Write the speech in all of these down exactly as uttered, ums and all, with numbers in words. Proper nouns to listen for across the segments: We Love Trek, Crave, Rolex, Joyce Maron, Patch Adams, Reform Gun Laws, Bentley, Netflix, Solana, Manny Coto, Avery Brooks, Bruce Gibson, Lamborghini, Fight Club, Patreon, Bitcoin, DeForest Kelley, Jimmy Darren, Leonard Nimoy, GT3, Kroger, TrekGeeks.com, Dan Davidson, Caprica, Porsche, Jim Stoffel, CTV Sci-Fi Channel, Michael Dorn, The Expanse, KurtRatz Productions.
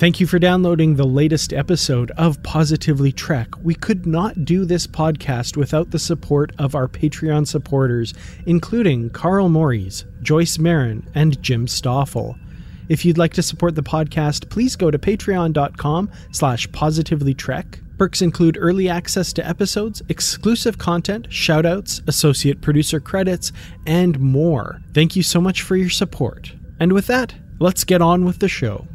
Thank you for downloading the latest episode of Positively Trek. We could not do this podcast without the support of our Patreon supporters, including Carl Morris, Joyce Maron, and Jim Stoffel. If you'd like to support the podcast, please go to patreon.com slash positivelytrek. Perks include early access to episodes, exclusive content, shoutouts, associate producer credits, and more. Thank you so much for your support. And with that, let's get on with the show.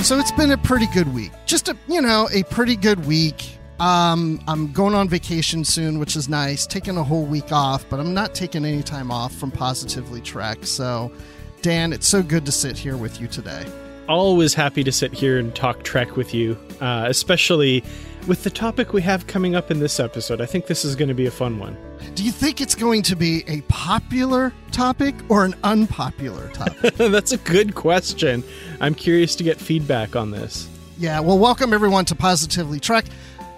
So it's been a pretty good week. Just a, you know, a pretty good week. Um, I'm going on vacation soon, which is nice. Taking a whole week off, but I'm not taking any time off from Positively Trek. So, Dan, it's so good to sit here with you today. Always happy to sit here and talk Trek with you, uh, especially with the topic we have coming up in this episode. I think this is going to be a fun one. Do you think it's going to be a popular topic or an unpopular topic? That's a good question. I'm curious to get feedback on this. Yeah, well, welcome everyone to Positively Trek.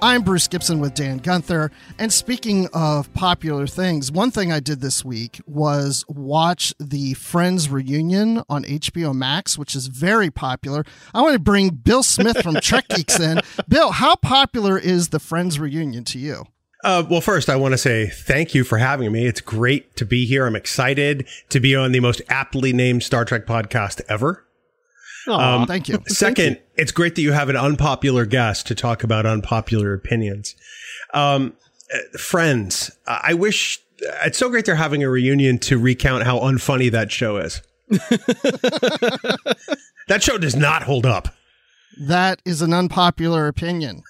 I'm Bruce Gibson with Dan Gunther. And speaking of popular things, one thing I did this week was watch the Friends Reunion on H B O Max, which is very popular. I want to bring Bill Smith from Trek Geeks in. Bill, how popular is the Friends Reunion to you? Uh, well, first, I want to say thank you for having me. It's great to be here. I'm excited to be on the most aptly named Star Trek podcast ever. Oh, um, thank you. Second, thank you. It's great that you have an unpopular guest to talk about unpopular opinions. Um, friends, I wish it's so great they're having a reunion to recount how unfunny that show is. That show does not hold up. That is an unpopular opinion.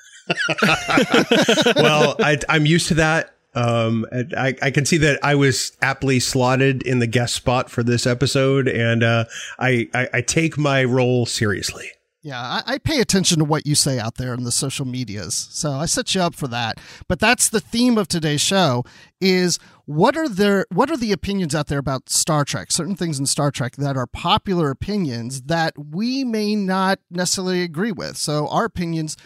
Well, I, I'm used to that. Um, I, I can see that I was aptly slotted in the guest spot for this episode, and uh, I, I, I take my role seriously. Yeah, I, I pay attention to what you say out there in the social medias, so I set you up for that. But that's the theme of today's show: is what are there, what are the opinions out there about Star Trek? Certain things in Star Trek that are popular opinions that we may not necessarily agree with. So our opinions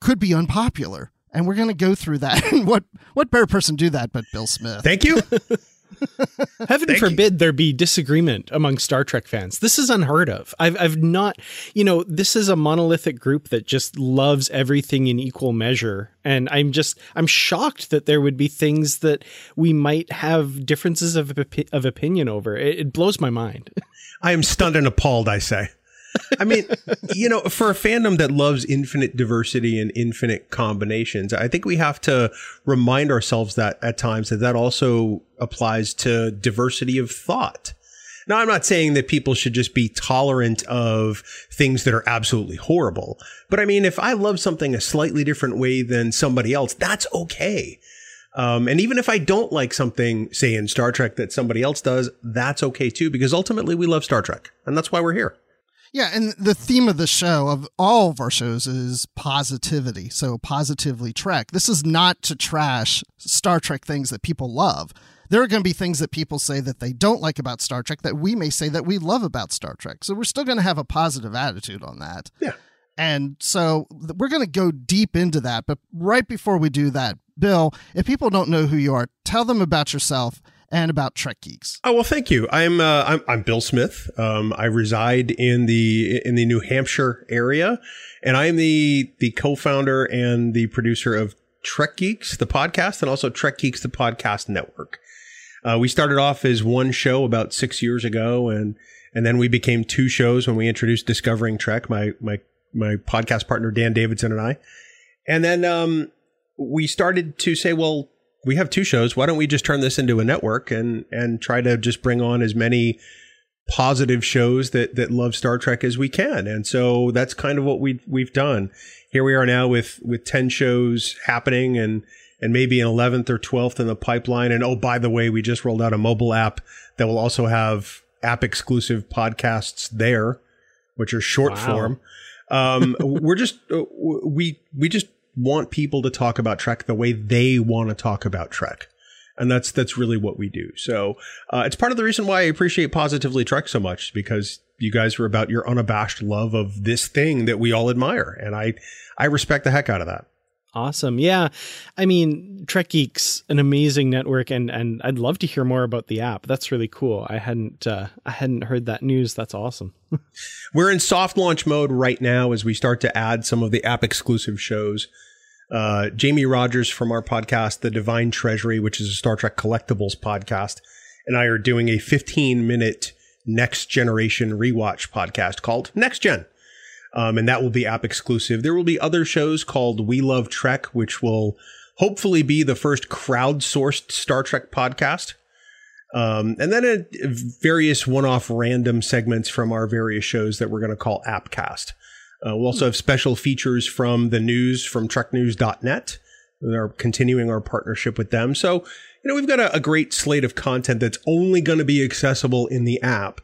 could be unpopular. And we're going to go through that. And what, what better person do that but Bill Smith? Thank you. Heaven Thank forbid you. There be disagreement among Star Trek fans. This is unheard of. I've I've not, you know, this is a monolithic group that just loves everything in equal measure. And I'm just, I'm shocked that there would be things that we might have differences of, opi- of opinion over. It, it blows my mind. I am stunned and appalled, I say. I mean, you know, for a fandom that loves infinite diversity and infinite combinations, I think we have to remind ourselves that at times that that also applies to diversity of thought. Now, I'm not saying that people should just be tolerant of things that are absolutely horrible. But I mean, if I love something a slightly different way than somebody else, that's okay. Um, and even if I don't like something, say, in Star Trek that somebody else does, that's okay, too, because ultimately we love Star Trek. And that's why we're here. Yeah, and the theme of the show, of all of our shows, is positivity. So Positively Trek. This is not to trash Star Trek things that people love. There are going to be things that people say that they don't like about Star Trek that we may say that we love about Star Trek. So we're still going to have a positive attitude on that. Yeah. And so we're going to go deep into that. But right before we do that, Bill, if people don't know who you are, tell them about yourself and about Trek Geeks. Oh, well, thank you. I'm uh, I'm, I'm Bill Smith. Um, I reside in the in the New Hampshire area, and I am the the co-founder and the producer of Trek Geeks, the podcast, and also Trek Geeks, the podcast network. Uh, we started off as one show about six years ago, and and then we became two shows when we introduced Discovering Trek. My my my podcast partner Dan Davidson and I, and then um, we started to say, well, we have two shows. Why don't we just turn this into a network and and try to just bring on as many positive shows that that love Star Trek as we can? And so that's kind of what we we've done. Here we are now with with ten shows happening, and and maybe an eleventh or twelfth in the pipeline. And oh, by the way, we just rolled out a mobile app that will also have app exclusive podcasts there, which are short wow. form. Um, we're just, we, we just want people to talk about Trek the way they want to talk about Trek. And that's, that's really what we do. So uh, it's part of the reason why I appreciate Positively Trek so much, because you guys were about your unabashed love of this thing that we all admire. And I, I respect the heck out of that. Awesome. Yeah. I mean, Trek Geeks, an amazing network, and, and I'd love to hear more about the app. That's really cool. I hadn't, uh, I hadn't heard that news. That's awesome. We're in soft launch mode right now as we start to add some of the app exclusive shows. Uh, Jamie Rogers from our podcast, The Divine Treasury, which is a Star Trek collectibles podcast, and I are doing a fifteen minute Next Generation rewatch podcast called Next Gen. Um, and that will be app exclusive. There will be other shows called We Love Trek, which will hopefully be the first crowdsourced Star Trek podcast. Um, and then a, various one-off random segments from our various shows that we're going to call Appcast. Uh, we'll also have special features from the news from truck news dot net. They're continuing our partnership with them. So, you know, we've got a, a great slate of content that's only going to be accessible in the app.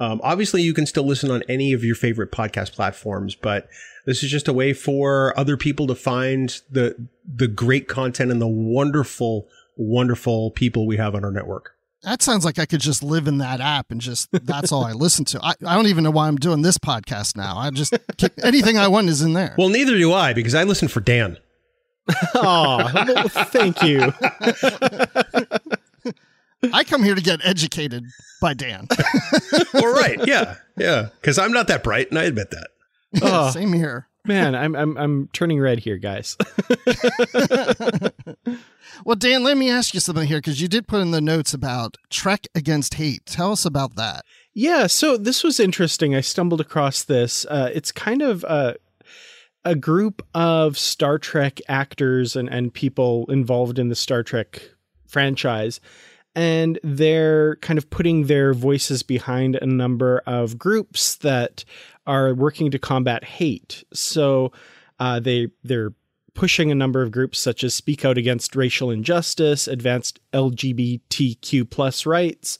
Um, obviously, you can still listen on any of your favorite podcast platforms, but this is just a way for other people to find the the great content and the wonderful, wonderful people we have on our network. That sounds like I could just live in that app and just, that's all I listen to. I, I don't even know why I'm doing this podcast now. I just, anything I want is in there. Well, neither do I, because I listen for Dan. Oh, well, thank you. I come here to get educated by Dan. All right. Yeah. Yeah. Because I'm not that bright, and I admit that. Oh, same here. Man, I'm I'm I'm turning red here, guys. Well, Dan, let me ask you something here, because you did put in the notes about Trek Against Hate. Tell us about that. Yeah. So this was interesting. I stumbled across this. Uh, it's kind of uh, a group of Star Trek actors and, and people involved in the Star Trek franchise. And they're kind of putting their voices behind a number of groups that are working to combat hate. So uh, they, they're pushing a number of groups such as Speak Out Against Racial Injustice, Advanced L G B T Q Plus Rights,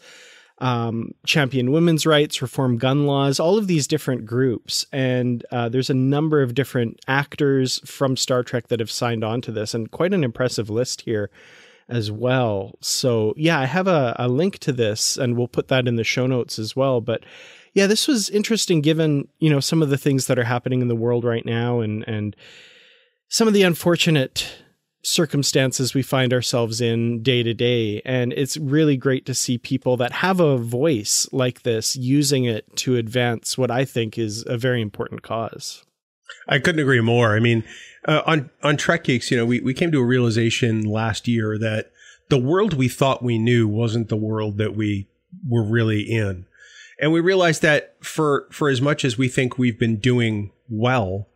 um, Champion Women's Rights, Reform Gun Laws, all of these different groups. And uh, there's a number of different actors from Star Trek that have signed on to this, and quite an impressive list here as well. So yeah, I have a, a link to this, and we'll put that in the show notes as well. But yeah, this was interesting given, you know, some of the things that are happening in the world right now, and, and some of the unfortunate circumstances we find ourselves in day to day. And it's really great to see people that have a voice like this using it to advance what I think is a very important cause. I couldn't agree more. I mean, uh, on, on Trek Geeks, you know, we, we came to a realization last year that the world we thought we knew wasn't the world that we were really in. And we realized that for, for as much as we think we've been doing well,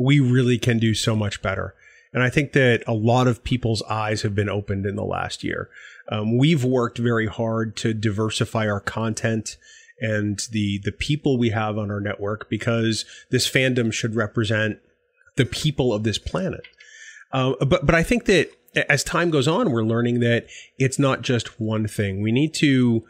we really can do so much better. And I think that a lot of people's eyes have been opened in the last year. Um, we've worked very hard to diversify our content and the the people we have on our network, because this fandom should represent the people of this planet. Uh, but but I think that as time goes on, we're learning that it's not just one thing. We need to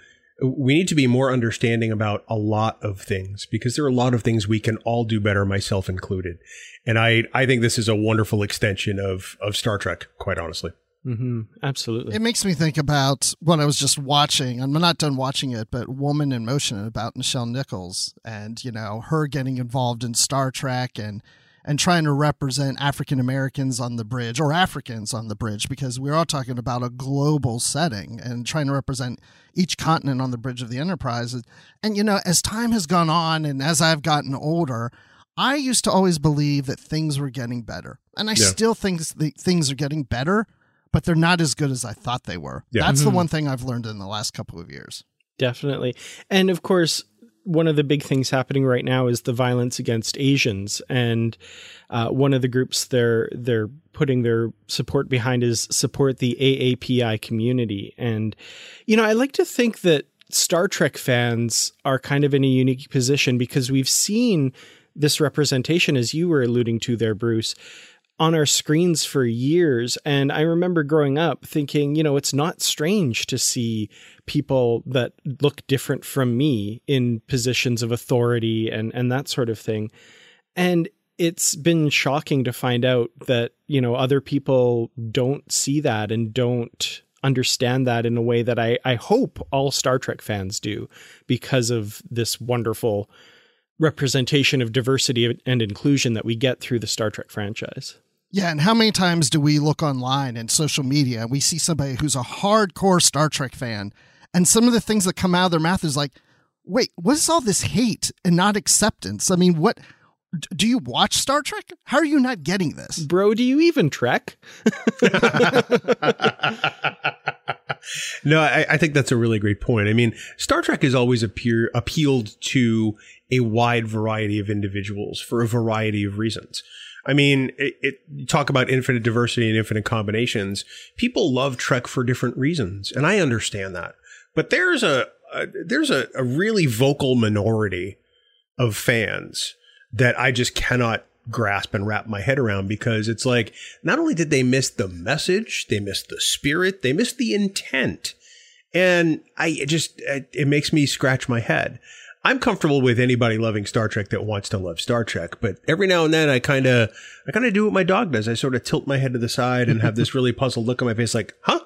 we need to be more understanding about a lot of things, because there are a lot of things we can all do better, myself included. And I I think this is a wonderful extension of of Star Trek, quite honestly. Mm-hmm. Absolutely. It makes me think about what I was just watching. I'm not done watching it, but Woman in Motion, about Nichelle Nichols, and, you know, her getting involved in Star Trek and, and trying to represent African Americans on the bridge, or Africans on the bridge, because we're all talking about a global setting, and trying to represent each continent on the bridge of the Enterprise. And, you know, as time has gone on and as I've gotten older, I used to always believe that things were getting better. And I yeah. still think that things are getting better, but they're not as good as I thought they were. Yeah. That's mm-hmm. the one thing I've learned in the last couple of years. Definitely. And of course, one of the big things happening right now is the violence against Asians. And uh, one of the groups they're, they're putting their support behind is Support the A A P I Community. And, you know, I like to think that Star Trek fans are kind of in a unique position, because we've seen this representation, as you were alluding to there, Bruce, on our screens for years. And I remember growing up thinking, you know, it's not strange to see people that look different from me in positions of authority and, and that sort of thing. And it's been shocking to find out that, you know, other people don't see that and don't understand that in a way that I, I hope all Star Trek fans do, because of this wonderful representation of diversity and inclusion that we get through the Star Trek franchise. Yeah. And how many times do we look online and social media and we see somebody who's a hardcore Star Trek fan, and some of the things that come out of their mouth is like, wait, what is all this hate and not acceptance? I mean, what do you watch Star Trek? How are you not getting this? Bro, do you even Trek? No, I, I think that's a really great point. I mean, Star Trek has always appear, appealed to a wide variety of individuals for a variety of reasons. I mean, it, it, talk about infinite diversity and infinite combinations. People love Trek for different reasons, and I understand that. But there's a, a there's a, a really vocal minority of fans that I just cannot grasp and wrap my head around, because it's like, not only did they miss the message, they missed the spirit, they missed the intent. And I it just, it, it makes me scratch my head. I'm comfortable with anybody loving Star Trek that wants to love Star Trek, but every now and then I kind of, I kind of do what my dog does. I sort of tilt my head to the side and have this really puzzled look on my face like, huh?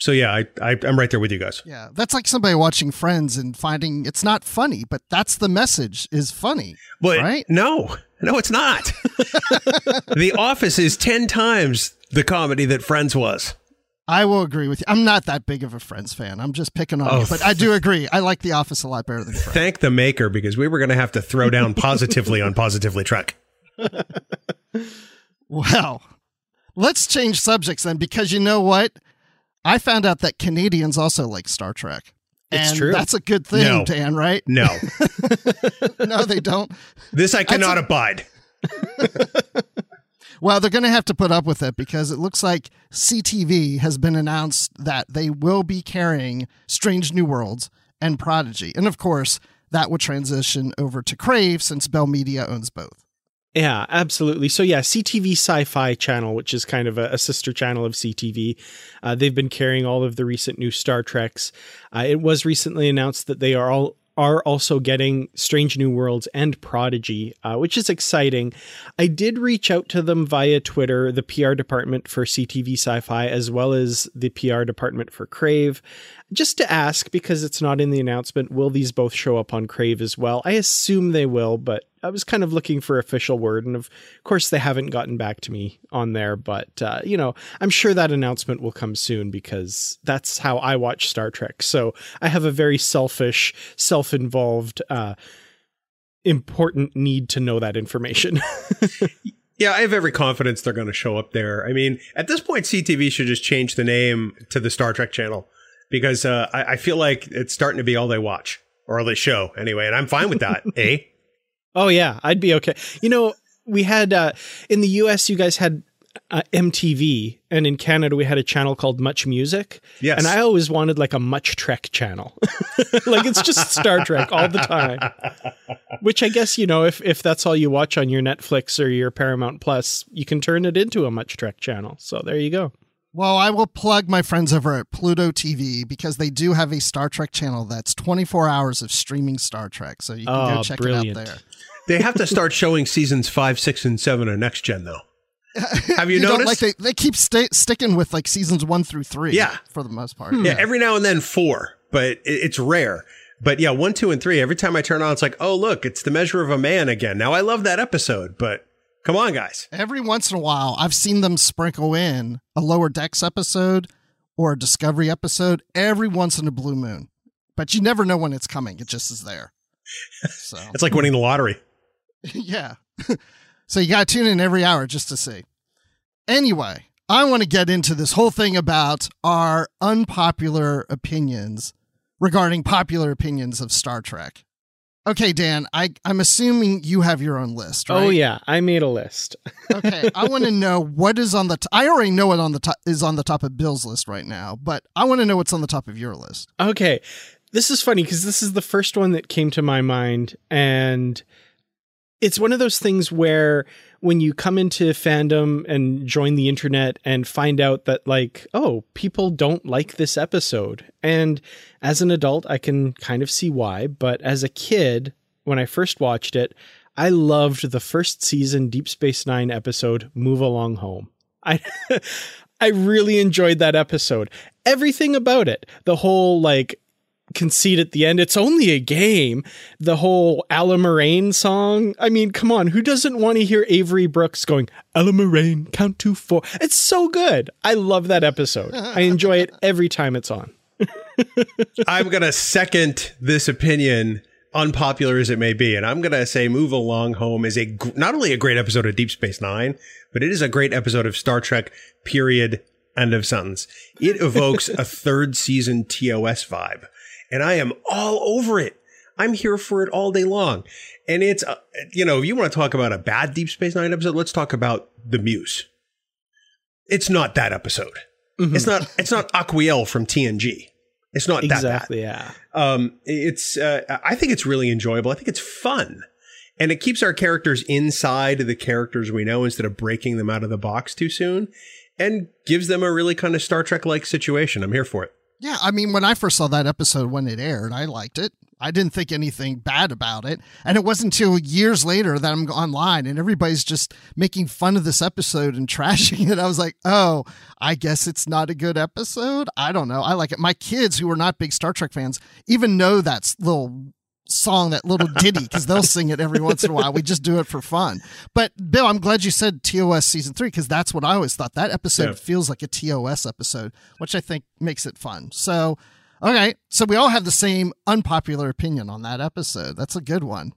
So yeah, I, I, I'm right there with you guys. Yeah, that's like somebody watching Friends and finding it's not funny, but that's the message is funny, but right? No, no, it's not. The Office is ten times the comedy that Friends was. I will agree with you. I'm not that big of a Friends fan. I'm just picking on oh, you, but I do agree. I like The Office a lot better than Friends. Thank the maker, because we were going to have to throw down positively on Positively Trek. Well, let's change subjects then, because you know what? I found out that Canadians also like Star Trek. It's and true. That's a good thing, no. Dan, right? No. No, they don't. This I cannot a- abide. Well, they're going to have to put up with it, because it looks like C T V has been announced that they will be carrying Strange New Worlds and Prodigy. And of course, that will transition over to Crave, since Bell Media owns both. Yeah, absolutely. So yeah, C T V Sci-Fi Channel, which is kind of a, a sister channel of C T V, uh, they've been carrying all of the recent new Star Treks. Uh, it was recently announced that they are all are also getting Strange New Worlds and Prodigy, uh, which is exciting. I did reach out to them via Twitter, the P R department for C T V Sci-Fi, as well as the P R department for Crave, just to ask, because it's not in the announcement, will these both show up on Crave as well? I assume they will, but I was kind of looking for official word. And of course, they haven't gotten back to me on there. But, uh, you know, I'm sure that announcement will come soon, because that's how I watch Star Trek. So I have a very selfish, self-involved, uh, important need to know that information. Yeah, I have every confidence they're going to show up there. I mean, at this point, C T V should just change the name to the Star Trek channel, because uh, I, I feel like it's starting to be all they watch, or all they show anyway. And I'm fine with that, eh? Oh, yeah, I'd be okay. You know, we had uh, in the U S, you guys had uh, M T V, and in Canada, we had a channel called Much Music. Yes. And I always wanted like a Much Trek channel. Like, it's just Star Trek all the time, which I guess, you know, if, if that's all you watch on your Netflix or your Paramount Plus, you can turn it into a Much Trek channel. So there you go. Well, I will plug my friends over at Pluto T V, because they do have a Star Trek channel that's twenty-four hours of streaming Star Trek. So you can oh, go check brilliant. It out there. They have to start showing seasons five, six, and seven of Next Gen, though. Have you, you noticed? Like they, they keep sta- sticking with like seasons one through three yeah. for the most part. Hmm. Yeah, every now and then four, but it, it's rare. But yeah, one, two, and three. Every time I turn on, it's like, oh, look, it's The Measure of a Man again. Now, I love that episode, but... Come on, guys. Every once in a while, I've seen them sprinkle in a Lower Decks episode or a Discovery episode every once in a blue moon. But you never know when it's coming. It just is there. So it's like winning the lottery. Yeah. So you got to tune in every hour just to see. Anyway, I want to get into this whole thing about our unpopular opinions regarding popular opinions of Star Trek. Okay, Dan, I, I'm assuming you have your own list, right? Oh, yeah. I made a list. Okay. I want to know what is on the... T- I already know what on the to- is on the top of Bill's list right now, but I want to know what's on the top of your list. Okay. This is funny, because this is the first one that came to my mind, and it's one of those things where when you come into fandom and join the internet and find out that, like, oh, people don't like this episode. And as an adult, I can kind of see why. But as a kid, when I first watched it, I loved the first season Deep Space Nine episode, Move Along Home. I I really enjoyed that episode. Everything about it, the whole, like, concede at the end, it's only a game, the whole Alla Moraine song. I mean, come on, who doesn't want to hear Avery Brooks going, Alla Moraine, count to four? It's so good. I love that episode. I enjoy it every time it's on. I'm going to second this opinion, unpopular as it may be. And I'm going to say Move Along Home is a gr- not only a great episode of Deep Space Nine, but it is a great episode of Star Trek, period, end of sentence. It evokes a third season T O S vibe. And I am all over it. I'm here for it all day long. And it's, uh, you know, if you want to talk about a bad Deep Space Nine episode, let's talk about The Muse. It's not that episode. Mm-hmm. It's not, it's not Aquiel from T N G. It's not exactly, that bad. Yeah. Um, it's, uh, I think it's really enjoyable. I think it's fun. And it keeps our characters inside the characters we know instead of breaking them out of the box too soon, and gives them a really kind of Star Trek-like situation. I'm here for it. Yeah, I mean, when I first saw that episode when it aired, I liked it. I didn't think anything bad about it. And it wasn't until years later that I'm online and everybody's just making fun of this episode and trashing it. I was like, oh, I guess it's not a good episode. I don't know. I like it. My kids, who are not big Star Trek fans, even know that little song, that little ditty, because they'll sing it every once in a while. We just do it for fun. But Bill, I'm glad you said T O S season three, because that's what I always thought. That episode yeah. feels like a T O S episode, which I think makes it fun. So, all right. So we all have the same unpopular opinion on that episode. That's a good one.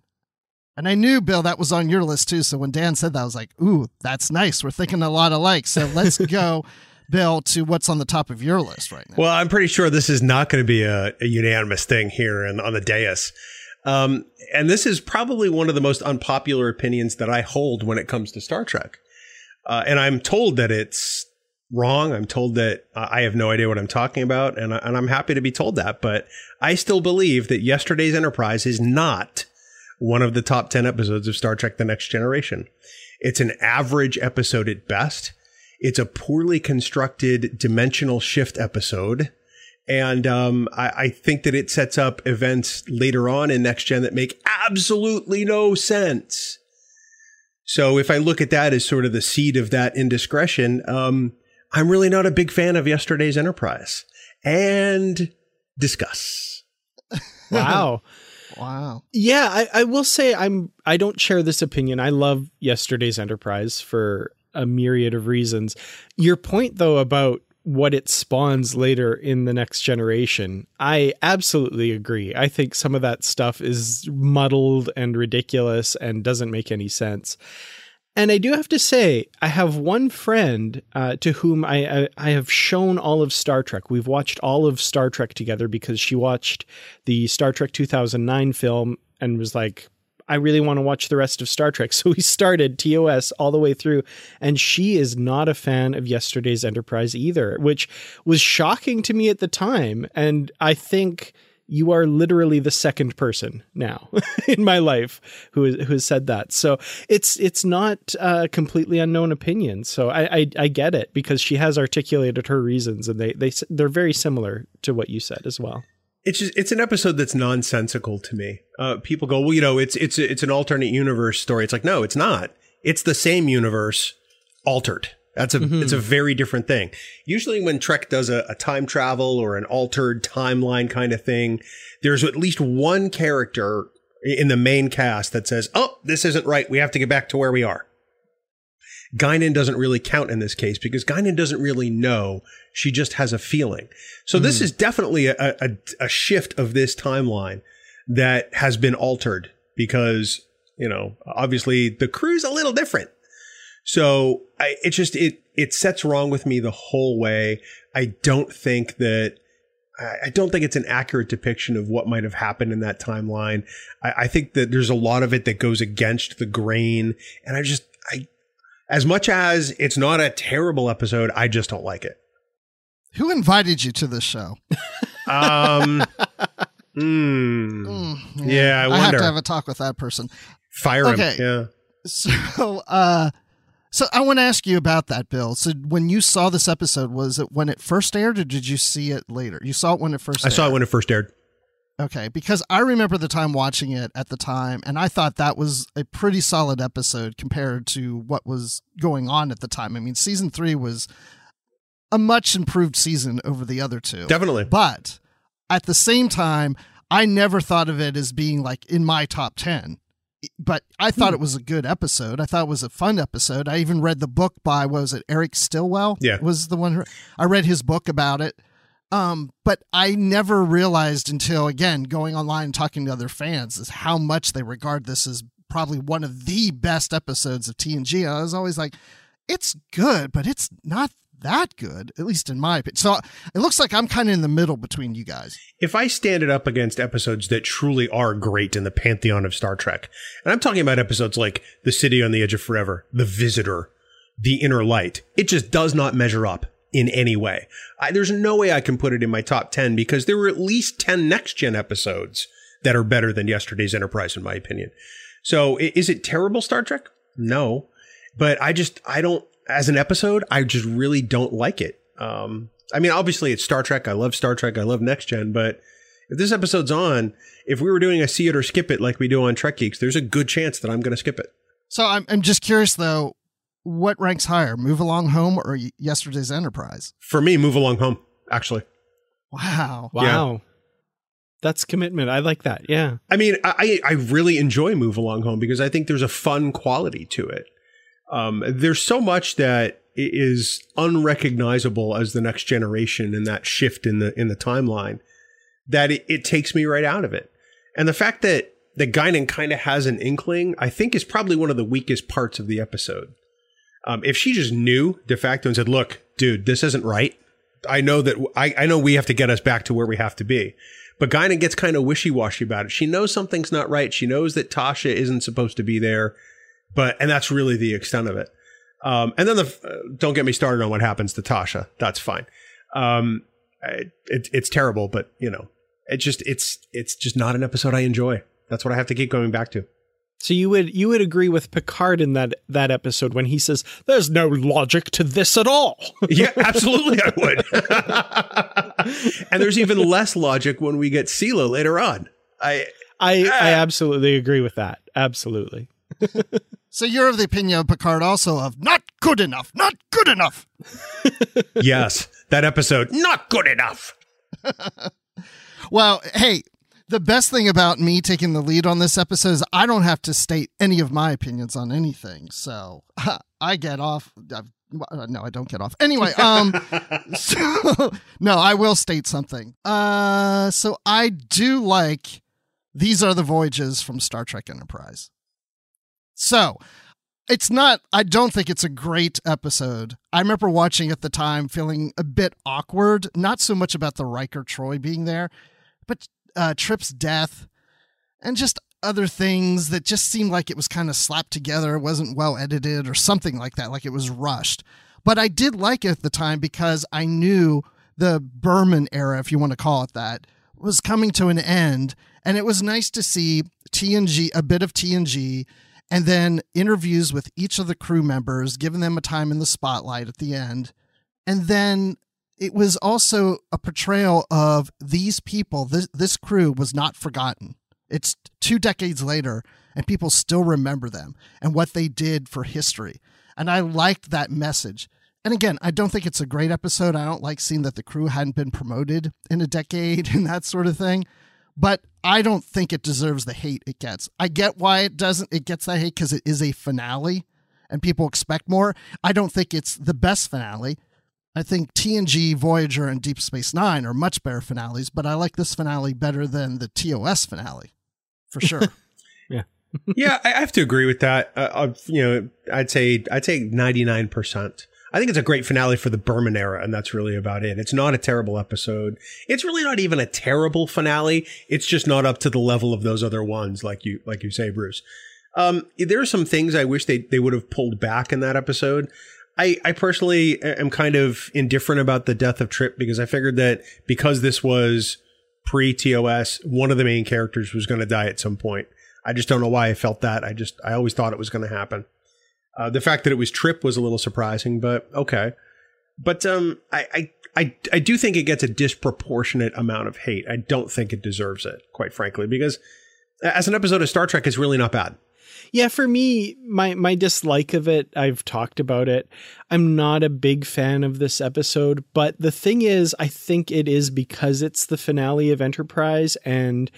And I knew, Bill, that was on your list too. So when Dan said that, I was like, ooh, that's nice. We're thinking a lot alike. So let's go, Bill, to what's on the top of your list right now. Well, I'm pretty sure this is not going to be a, a unanimous thing here and on the dais. Um, and this is probably one of the most unpopular opinions that I hold when it comes to Star Trek. Uh, and I'm told that it's wrong. I'm told that uh, I have no idea what I'm talking about. And, I, and I'm happy to be told that. But I still believe that Yesterday's Enterprise is not one of the top ten episodes of Star Trek: The Next Generation. It's an average episode at best. It's a poorly constructed dimensional shift episode. And um, I, I think that it sets up events later on in Next Gen that make absolutely no sense. So if I look at that as sort of the seed of that indiscretion, um, I'm really not a big fan of Yesterday's Enterprise. And discuss. Wow. Wow. Yeah, I, I will say I'm I don't share this opinion. I love Yesterday's Enterprise for a myriad of reasons. Your point, though, about what it spawns later in The Next Generation, I absolutely agree. I think some of that stuff is muddled and ridiculous and doesn't make any sense. And I do have to say, I have one friend uh, to whom I, I, I have shown all of Star Trek. We've watched all of Star Trek together because she watched the Star Trek two thousand nine film and was like, I really want to watch the rest of Star Trek. So we started T O S all the way through, and she is not a fan of Yesterday's Enterprise either, which was shocking to me at the time. And I think you are literally the second person now in my life who is, who has said that. So it's, it's not a completely unknown opinion. So I, I, I get it, because she has articulated her reasons, and they, they, they're very similar to what you said as well. It's just, it's an episode that's nonsensical to me. Uh, people go, well, you know, it's it's it's an alternate universe story. It's like, no, it's not. It's the same universe altered. That's a mm-hmm. it's a very different thing. Usually when Trek does a, a time travel or an altered timeline kind of thing, there's at least one character in the main cast that says, oh, this isn't right. We have to get back to where we are. Guinan doesn't really count in this case because Guinan doesn't really know. She just has a feeling. So mm. this is definitely a, a, a shift of this timeline that has been altered because, you know, obviously the crew's a little different. So I, it just, it, it sets wrong with me the whole way. I don't think that, I don't think it's an accurate depiction of what might have happened in that timeline. I, I think that there's a lot of it that goes against the grain, and I just, I, as much as it's not a terrible episode, I just don't like it. Who invited you to this show? Um, mm, mm, yeah. Yeah, I wonder. I have to have a talk with that person. Fire okay. him. Yeah. So, uh, so I want to ask you about that, Bill. So when you saw this episode, was it when it first aired or did you see it later? You saw it when it first aired. I saw it when it first aired. Okay, because I remember the time watching it at the time, and I thought that was a pretty solid episode compared to what was going on at the time. I mean, season three was a much improved season over the other two. Definitely. But at the same time, I never thought of it as being like in my top ten. But I thought hmm. it was a good episode. I thought it was a fun episode. I even read the book by, what was it, Eric Stilwell? Yeah. Was the one who, I read his book about it. Um, but I never realized until, again, going online and talking to other fans is how much they regard this as probably one of the best episodes of T N G. I was always like, it's good, but it's not that good, at least in my opinion. So it looks like I'm kind of in the middle between you guys. If I stand it up against episodes that truly are great in the pantheon of Star Trek, and I'm talking about episodes like The City on the Edge of Forever, The Visitor, The Inner Light, it just does not measure up. In any way, I, there's no way I can put it in my top ten because there were at least ten next gen episodes that are better than yesterday's Enterprise, in my opinion. So is it terrible Star Trek? No, but I just I don't as an episode, I just really don't like it. Um, I mean, obviously, it's Star Trek. I love Star Trek. I love next gen. But if this episode's on, if we were doing a see it or skip it like we do on Trek Geeks, there's a good chance that I'm going to skip it. So I'm, I'm just curious, though. What ranks higher, Move Along Home or Yesterday's Enterprise? For me, Move Along Home, actually. Wow. Wow. Yeah. That's commitment. I like that. Yeah. I mean, I, I really enjoy Move Along Home because I think there's a fun quality to it. Um, there's so much that is unrecognizable as the next generation and that shift in the in the timeline that it, it takes me right out of it. And the fact that, that Guinan kind of has an inkling, I think is probably one of the weakest parts of the episode. Um, if she just knew de facto and said, look, dude, this isn't right. I know that I, I know we have to get us back to where we have to be. But Guinan gets kind of wishy-washy about it. She knows something's not right. She knows that Tasha isn't supposed to be there. But and that's really the extent of it. Um, and then the uh, don't get me started on what happens to Tasha. That's fine. Um, it, it, it's terrible. But, you know, it just it's it's just not an episode I enjoy. That's what I have to keep going back to. So you would you would agree with Picard in that that episode when he says, there's no logic to this at all. Yeah, absolutely. I would. And there's even less logic when we get Sela later on. I, I, ah. I absolutely agree with that. Absolutely. So you're of the opinion of Picard also of not good enough, not good enough. Yes, that episode. Not good enough. Well, hey. The best thing about me taking the lead on this episode is I don't have to state any of my opinions on anything. So uh, I get off. I've, no, I don't get off. Anyway, um, so, no, I will state something. Uh, so I do like These Are the Voyages from Star Trek Enterprise. So it's not, I don't think it's a great episode. I remember watching at the time feeling a bit awkward, not so much about the Riker Troy being there, but Uh, Trip's death and just other things that just seemed like it was kind of slapped together, wasn't well edited or something like that, like it was rushed. But I did like it at the time because I knew the Berman era, if you want to call it that, was coming to an end. And it was nice to see T N G, a bit of T N G, and then interviews with each of the crew members, giving them a time in the spotlight at the end. And then it was also a portrayal of these people. This, this crew was not forgotten. It's two decades later, and people still remember them and what they did for history. And I liked that message. And again, I don't think it's a great episode. I don't like seeing that the crew hadn't been promoted in a decade and that sort of thing. But I don't think it deserves the hate it gets. I get why it doesn't. It gets that hate because it is a finale and people expect more. I don't think it's the best finale. I think T N G, Voyager, and Deep Space Nine are much better finales, but I like this finale better than the T O S finale, for sure. Yeah, yeah, I have to agree with that. Uh, you know, I'd say I'd say ninety nine percent. I think it's a great finale for the Berman era, and that's really about it. It's not a terrible episode. It's really not even a terrible finale. It's just not up to the level of those other ones, like you like you say, Bruce. Um, there are some things I wish they they would have pulled back in that episode. I, I personally am kind of indifferent about the death of Trip because I figured that because this was pre-T O S, one of the main characters was going to die at some point. I just don't know why I felt that. I just, I always thought it was going to happen. Uh, the fact that it was Trip was a little surprising, but okay. But um, I, I, I, I do think it gets a disproportionate amount of hate. I don't think it deserves it, quite frankly, because as an episode of Star Trek, it's really not bad. Yeah, for me, my, my dislike of it, I've talked about it. I'm not a big fan of this episode, but the thing is, I think it is because it's the finale of Enterprise, and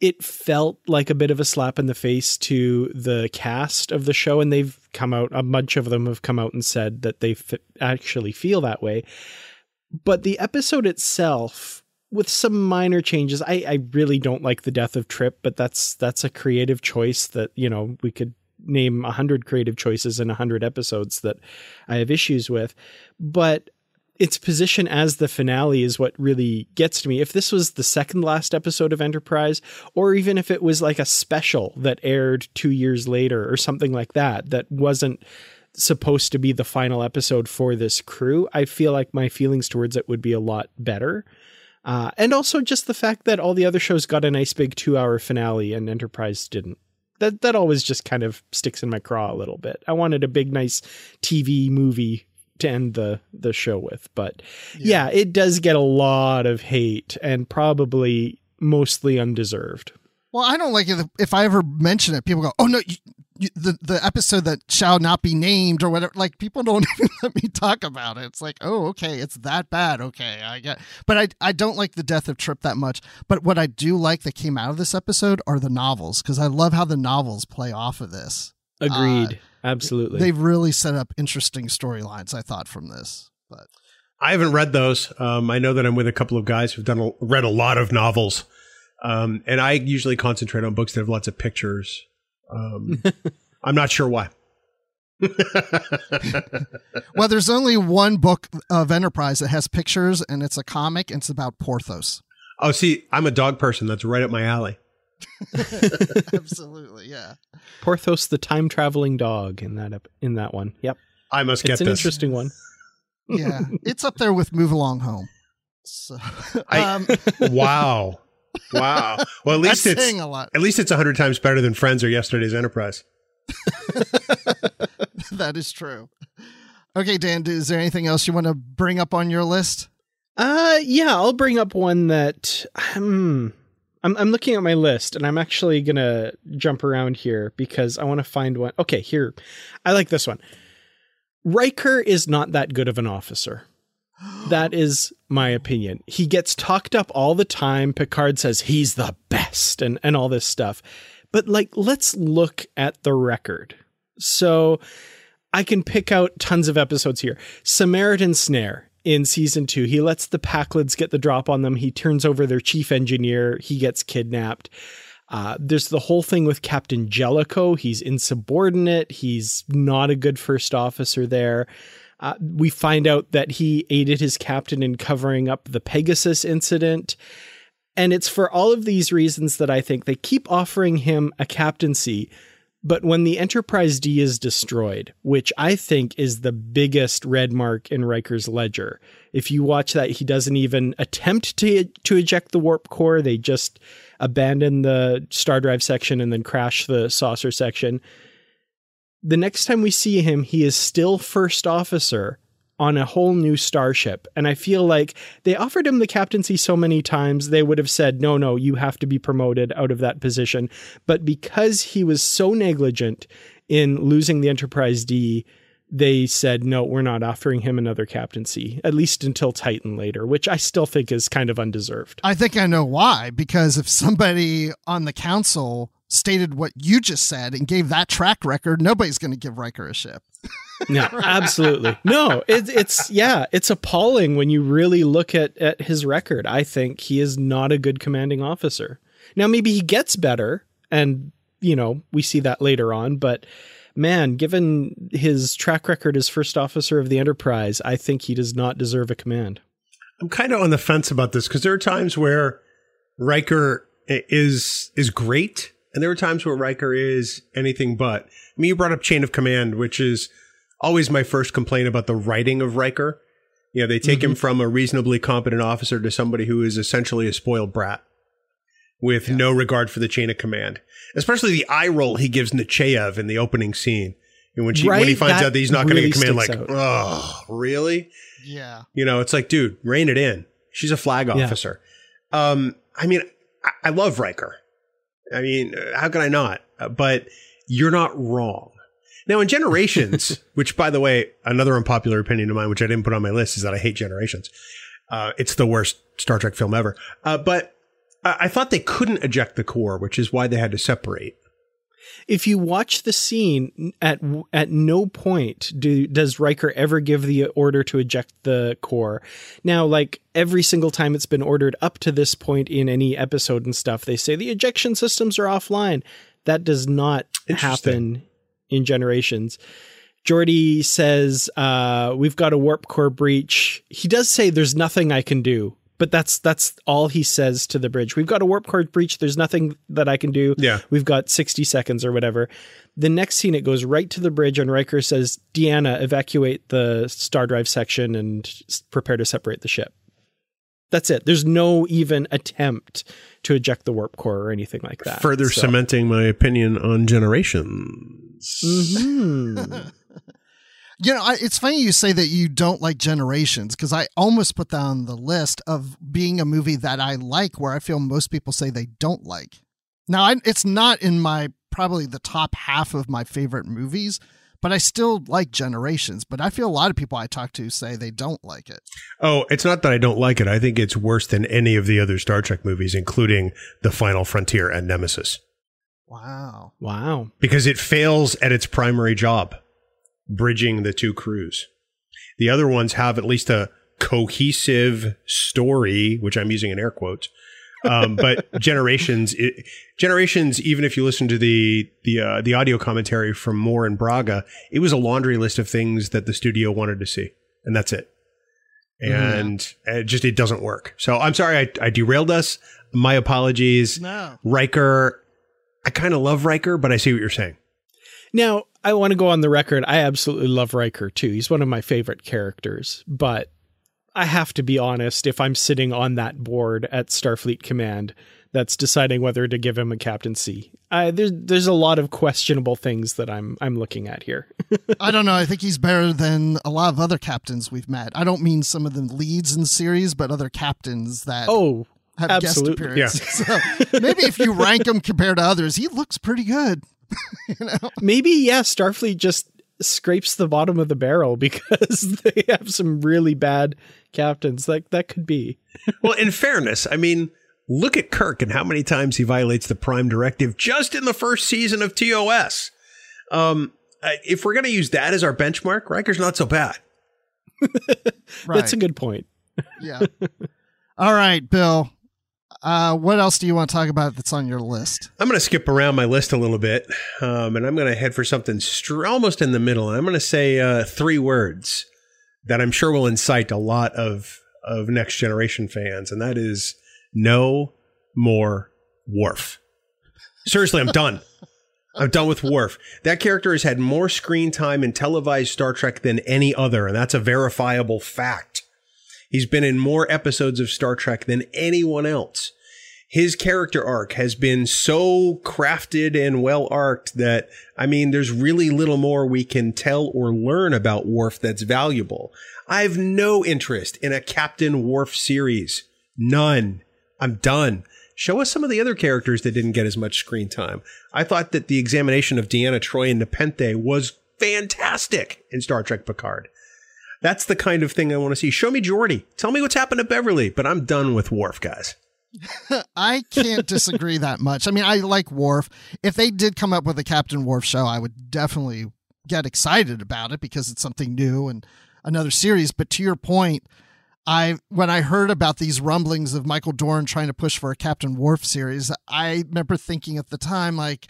it felt like a bit of a slap in the face to the cast of the show. And they've come out, a bunch of them have come out and said that they f- actually feel that way. But the episode itself, with some minor changes, I, I really don't like the death of Trip, but that's that's a creative choice that, you know, we could name a hundred creative choices in a hundred episodes that I have issues with. But its position as the finale is what really gets to me. If this was the second last episode of Enterprise, or even if it was like a special that aired two years later or something like that, that wasn't supposed to be the final episode for this crew, I feel like my feelings towards it would be a lot better. Uh, and also just the fact that all the other shows got a nice big two hour finale and Enterprise didn't. That that always just kind of sticks in my craw a little bit. I wanted a big, nice T V movie to end the, the show with. But yeah. yeah, it does get a lot of hate and probably mostly undeserved. Well, I don't like it. If I ever mention it, people go, oh, no, you, you, the, the episode that shall not be named or whatever. Like, people don't even let me talk about it. It's like, oh, OK, it's that bad. OK, I get it. But I, I don't like the death of Trip that much. But what I do like that came out of this episode are the novels, because I love how the novels play off of this. Agreed. Uh, Absolutely. They've really set up interesting storylines, I thought, from this. But I haven't read those. Um, I know that I'm with a couple of guys who've done a, read a lot of novels. Um, and I usually concentrate on books that have lots of pictures. Um, I'm not sure why. Well, there's only one book of Enterprise that has pictures, and it's a comic, and it's about Porthos. Oh, see, I'm a dog person. That's right up my alley. Absolutely, yeah. Porthos, the time traveling dog, in that in that one. Yep, I must get it's this. It's an interesting one. Yeah, it's up there with Move Along Home. So, um, I, wow. Wow. Well, at least That's it's a lot. At least it's a hundred times better than Friends or yesterday's Enterprise. That is true. Okay, Dan, is there anything else you want to bring up on your list? Uh, yeah, I'll bring up one that um, I'm I'm looking at my list, and I'm actually gonna jump around here because I want to find one. Okay, here, I like this one. Riker is not that good of an officer. That is my opinion. He gets talked up all the time. Picard says he's the best and, and all this stuff. But like, let's look at the record. So I can pick out tons of episodes here. Samaritan Snare in season two. He lets the Packlets get the drop on them. He turns over their chief engineer. He gets kidnapped. Uh, there's the whole thing with Captain Jellicoe. He's insubordinate. He's not a good first officer there. Uh, we find out that he aided his captain in covering up the Pegasus incident. And it's for all of these reasons that I think they keep offering him a captaincy. But when the Enterprise D is destroyed, which I think is the biggest red mark in Riker's ledger, if you watch that, he doesn't even attempt to, to eject the warp core. They just abandon the star drive section and then crash the saucer section. The next time we see him, he is still first officer on a whole new starship. And I feel like they offered him the captaincy so many times, they would have said, no, no, you have to be promoted out of that position. But because he was so negligent in losing the Enterprise D, they said, no, we're not offering him another captaincy, at least until Titan later, which I still think is kind of undeserved. I think I know why, because if somebody on the council stated what you just said and gave that track record, nobody's going to give Riker a ship. No, absolutely. No, it, it's, yeah, it's appalling when you really look at, at his record. I think he is not a good commanding officer. Now, maybe he gets better and, you know, we see that later on, but man, given his track record as first officer of the Enterprise, I think he does not deserve a command. I'm kind of on the fence about this because there are times where Riker is, is great. And there were times where Riker is anything but. I mean, you brought up Chain of Command, which is always my first complaint about the writing of Riker. You know, they take mm-hmm. him from a reasonably competent officer to somebody who is essentially a spoiled brat with yeah. no regard for the chain of command, especially the eye roll he gives Nichelle in the opening scene. And when, she, right? when he finds that out that he's not really going to get command, like, out. oh, really? Yeah. You know, it's like, dude, rein it in. She's a flag officer. Yeah. Um, I mean, I, I love Riker. I mean, how can I not? Uh, but you're not wrong. Now, in Generations, which, by the way, another unpopular opinion of mine, which I didn't put on my list, is that I hate Generations. Uh, it's the worst Star Trek film ever. Uh, but I-, I thought they couldn't eject the core, which is why they had to separate. If you watch the scene, at at no point do, does Riker ever give the order to eject the core. Now, like every single time it's been ordered up to this point in any episode and stuff, they say the ejection systems are offline. That does not happen in Generations. Geordi says, uh, we've got a warp core breach. He does say there's nothing I can do. But that's that's all he says to the bridge. We've got a warp core breach. There's nothing that I can do. Yeah. We've got sixty seconds or whatever. The next scene, it goes right to the bridge and Riker says, Deanna, evacuate the star drive section and prepare to separate the ship. That's it. There's no even attempt to eject the warp core or anything like that. Further so. cementing my opinion on Generations. Mm-hmm. You know, I, it's funny you say that you don't like Generations, because I almost put that on the list of being a movie that I like, where I feel most people say they don't like. Now, I, it's not in my probably the top half of my favorite movies, but I still like Generations. But I feel a lot of people I talk to say they don't like it. Oh, it's not that I don't like it. I think it's worse than any of the other Star Trek movies, including The Final Frontier and Nemesis. Wow. Wow. Because it fails at its primary job. Bridging the two crews. The other ones have at least a cohesive story, which I'm using in air quotes. Um, but generations, it, generations. Even if you listen to the the uh, the audio commentary from Moore and Braga, it was a laundry list of things that the studio wanted to see, and that's it. And mm. it just it doesn't work. So I'm sorry I, I derailed us. My apologies. No. Riker. I kind of love Riker, but I see what you're saying. Now, I want to go on the record. I absolutely love Riker, too. He's one of my favorite characters. But I have to be honest, if I'm sitting on that board at Starfleet Command that's deciding whether to give him a captaincy, I, there's, there's a lot of questionable things that I'm I'm looking at here. I don't know. I think he's better than a lot of other captains we've met. I don't mean some of the leads in the series, but other captains that... Oh. Have absolutely. Guest appearances. Yeah. So maybe if you rank him compared to others, he looks pretty good. You know? Maybe, yeah, Starfleet just scrapes the bottom of the barrel because they have some really bad captains. Like, that could be. Well, in fairness, I mean, look at Kirk and how many times he violates the Prime Directive just in the first season of T O S. Um, if we're going to use that as our benchmark, Riker's not so bad. Right. That's a good point. Yeah. All right, Bill. Uh, what else do you want to talk about that's on your list? I'm going to skip around my list a little bit, um, and I'm going to head for something str- almost in the middle. And I'm going to say uh, three words that I'm sure will incite a lot of, of Next Generation fans, and that is no more Worf. Seriously, I'm done. I'm done with Worf. That character has had more screen time in televised Star Trek than any other, and that's a verifiable fact. He's been in more episodes of Star Trek than anyone else. His character arc has been so crafted and well-arced that, I mean, there's really little more we can tell or learn about Worf that's valuable. I have no interest in a Captain Worf series. None. I'm done. Show us some of the other characters that didn't get as much screen time. I thought that the examination of Deanna Troi and Nepenthe was fantastic in Star Trek Picard. That's the kind of thing I want to see. Show me Geordi. Tell me what's happened to Beverly, but I'm done with Worf, guys. I can't disagree that much. I mean, I like Worf. If they did come up with a Captain Worf show, I would definitely get excited about it because it's something new and another series. But to your point, I when I heard about these rumblings of Michael Dorn trying to push for a Captain Worf series, I remember thinking at the time, like,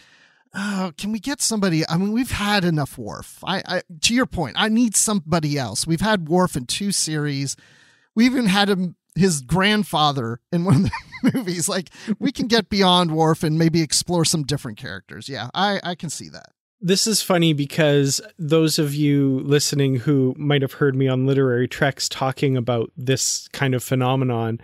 oh, can we get somebody? I mean, we've had enough Worf. I, I, to your point, I need somebody else. We've had Worf in two series. We even had him, his grandfather in one of the movies. Like, we can get beyond Worf and maybe explore some different characters. Yeah, I, I can see that. This is funny because those of you listening who might have heard me on Literary Treks talking about this kind of phenomenon,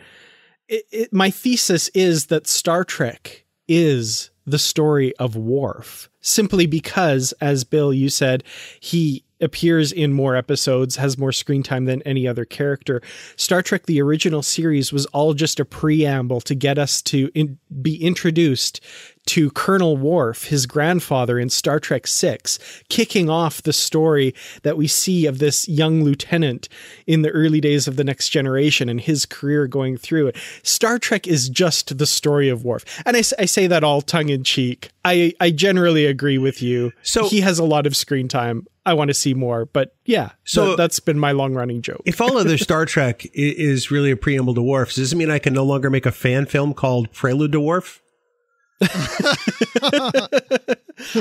it, it, my thesis is that Star Trek is the story of Worf, simply because, as Bill, you said, he appears in more episodes, has more screen time than any other character. Star Trek, the original series, was all just a preamble to get us to in, be introduced to Colonel Worf, his grandfather in Star Trek six, kicking off the story that we see of this young lieutenant in the early days of The Next Generation and his career going through it. Star Trek is just the story of Worf. And I, I say that all tongue in cheek. I, I generally agree with you. So he has a lot of screen time. I want to see more, but yeah, so th- that's been my long running joke. If all other Star Trek is really a preamble to Worf, does this mean I can no longer make a fan film called Prelude to Worf?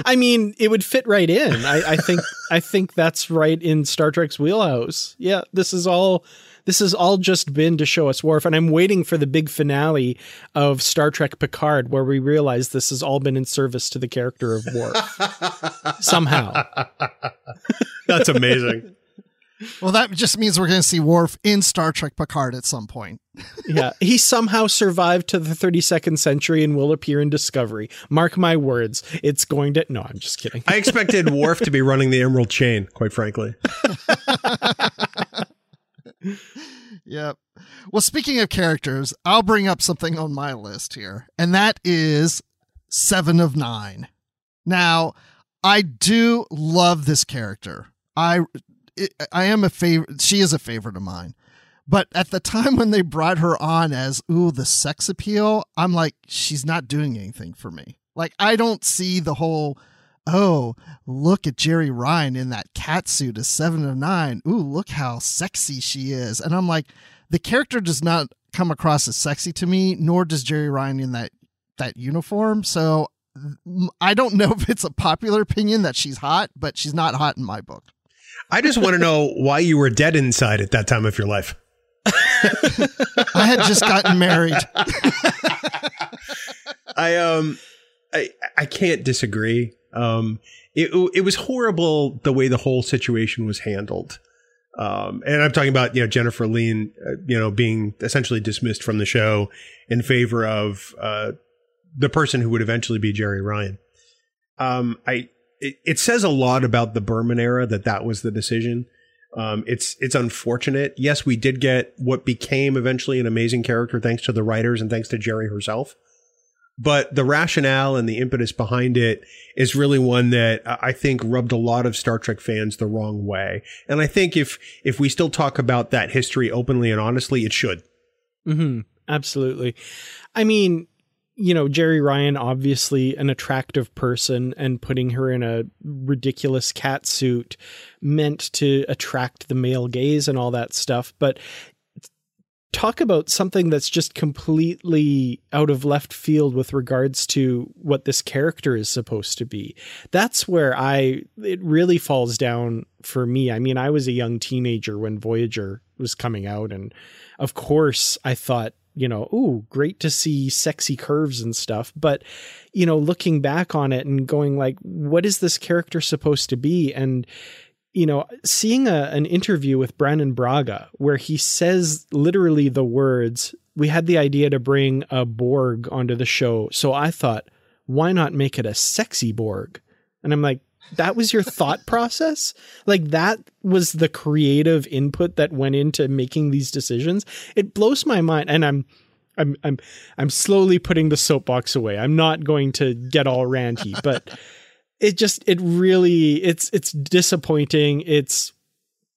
I mean, it would fit right in. I, I think I think that's right in Star Trek's wheelhouse. Yeah, this is all this is all just been to show us Worf, and I'm waiting for the big finale of Star Trek Picard, where we realize this has all been in service to the character of Worf. Somehow. That's amazing. Well, that just means we're going to see Worf in Star Trek Picard at some point. Yeah, he somehow survived to the thirty-second century and will appear in Discovery. Mark my words, it's going to... No, I'm just kidding. I expected Worf to be running the Emerald Chain, quite frankly. Yep. Well, speaking of characters, I'll bring up something on my list here, and that is Seven of Nine. Now, I do love this character. I... I am a favorite. She is a favorite of mine. But at the time when they brought her on as, ooh, the sex appeal, I'm like, she's not doing anything for me. Like, I don't see the whole, oh, look at Jerry Ryan in that cat suit as Seven of Nine. Ooh, look how sexy she is. And I'm like, the character does not come across as sexy to me, nor does Jerry Ryan in that, that uniform. So I don't know if it's a popular opinion that she's hot, but she's not hot in my book. I just want to know why you were dead inside at that time of your life. I had just gotten married. I um, I I can't disagree. Um, it it was horrible the way the whole situation was handled. Um, and I'm talking about, you know, Jennifer Lean, uh, you know, being essentially dismissed from the show in favor of uh, the person who would eventually be Jerry Ryan. Um, I. It, it says a lot about the Berman era that that was the decision. Um, it's it's unfortunate. Yes, we did get what became eventually an amazing character thanks to the writers and thanks to Jerry herself. But the rationale and the impetus behind it is really one that I think rubbed a lot of Star Trek fans the wrong way. And I think if if we still talk about that history openly and honestly, it should. Mm-hmm. Absolutely. I mean... You know, Jerry Ryan, obviously an attractive person, and putting her in a ridiculous cat suit meant to attract the male gaze and all that stuff. But talk about something that's just completely out of left field with regards to what this character is supposed to be. That's where I it really falls down for me. I mean, I was a young teenager when Voyager was coming out, and of course, I thought, you know, ooh, great to see sexy curves and stuff. But, you know, looking back on it and going like, what is this character supposed to be? And, you know, seeing a, an interview with Brandon Braga where he says literally the words, we had the idea to bring a Borg onto the show. So I thought, why not make it a sexy Borg? And I'm like, that was your thought process? Like, that was the creative input that went into making these decisions? It blows my mind. And I'm, I'm, I'm, I'm slowly putting the soapbox away. I'm not going to get all ranty, but it just, it really, it's, it's disappointing. It's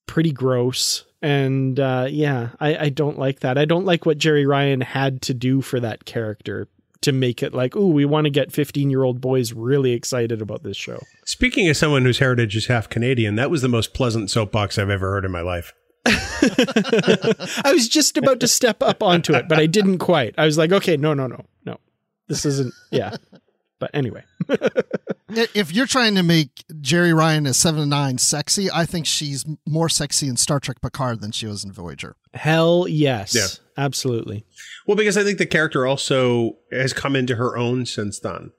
pretty gross. And, uh, yeah, I, I don't like that. I don't like what Jerry Ryan had to do for that character to make it like, oh, we want to get fifteen-year-old boys really excited about this show. Speaking as someone whose heritage is half Canadian, that was the most pleasant soapbox I've ever heard in my life. I was just about to step up onto it, but I didn't quite. I was like, okay, no, no, no, no. This isn't, yeah. But anyway. If you're trying to make Jerry Ryan as Seven of Nine sexy, I think she's more sexy in Star Trek Picard than she was in Voyager. Hell yes. Yeah. Absolutely. Well, because I think the character also has come into her own since then.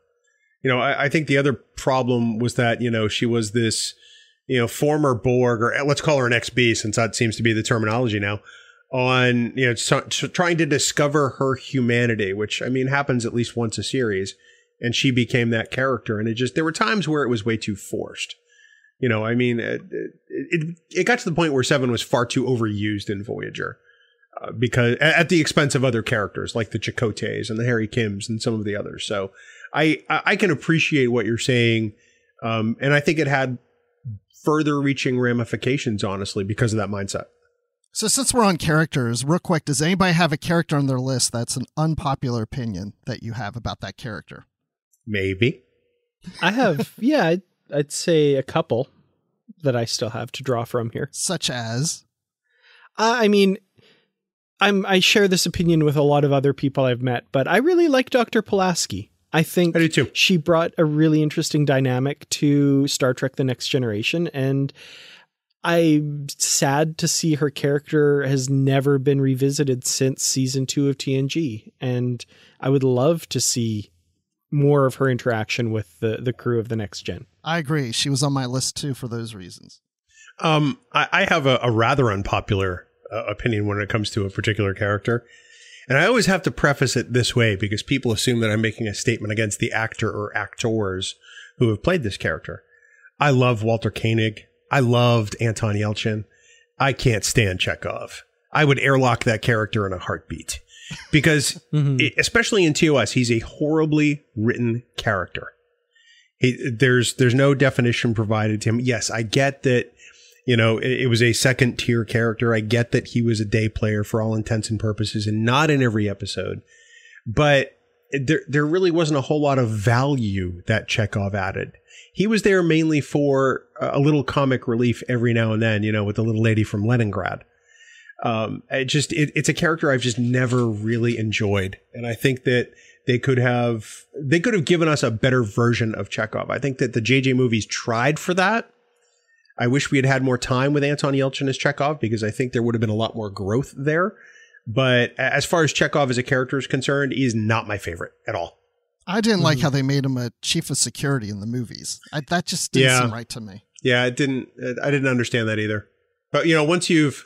You know, I, I think the other problem was that, you know, she was this, you know, former Borg, or let's call her an X B, since that seems to be the terminology now, on, you know, so, so trying to discover her humanity, which, I mean, happens at least once a series. And she became that character. And it just, there were times where it was way too forced. You know, I mean, it, it, it got to the point where Seven was far too overused in Voyager, uh, because at the expense of other characters like the Chakotay's and the Harry Kims and some of the others. So I, I can appreciate what you're saying. Um, and I think it had further reaching ramifications, honestly, because of that mindset. So since we're on characters, real quick, does anybody have a character on their list that's an unpopular opinion that you have about that character? Maybe. I have, yeah, I'd, I'd say a couple that I still have to draw from here. Such as? Uh, I mean, I'm, I share this opinion with a lot of other people I've met, but I really like Doctor Pulaski. I think I do too. She brought a really interesting dynamic to Star Trek The Next Generation, and I'm sad to see her character has never been revisited since season two of T N G. And I would love to see more of her interaction with the, the crew of the Next Gen. I agree. She was on my list too, for those reasons. Um, I, I have a, a rather unpopular uh, opinion when it comes to a particular character. And I always have to preface it this way because people assume that I'm making a statement against the actor or actors who have played this character. I love Walter Koenig. I loved Anton Yelchin. I can't stand Chekhov. I would airlock that character in a heartbeat because mm-hmm. it, especially in T O S, he's a horribly written character. He, there's there's no definition provided to him. Yes, I get that, you know, it, it was a second tier character. I get that he was a day player for all intents and purposes and not in every episode. But there there really wasn't a whole lot of value that Chekhov added. He was there mainly for a little comic relief every now and then, you know, with the little lady from Leningrad. Um, it just it, it's a character I've just never really enjoyed. And I think that they could have they could have given us a better version of Chekhov. I think that the J J movies tried for that. I wish we had had more time with Anton Yelchin as Chekhov, because I think there would have been a lot more growth there. But as far as Chekhov as a character is concerned, he's not my favorite at all. I didn't like mm. how they made him a chief of security in the movies. I, that just didn't yeah. seem right to me. Yeah, it didn't. I didn't understand that either. But, you know, once you've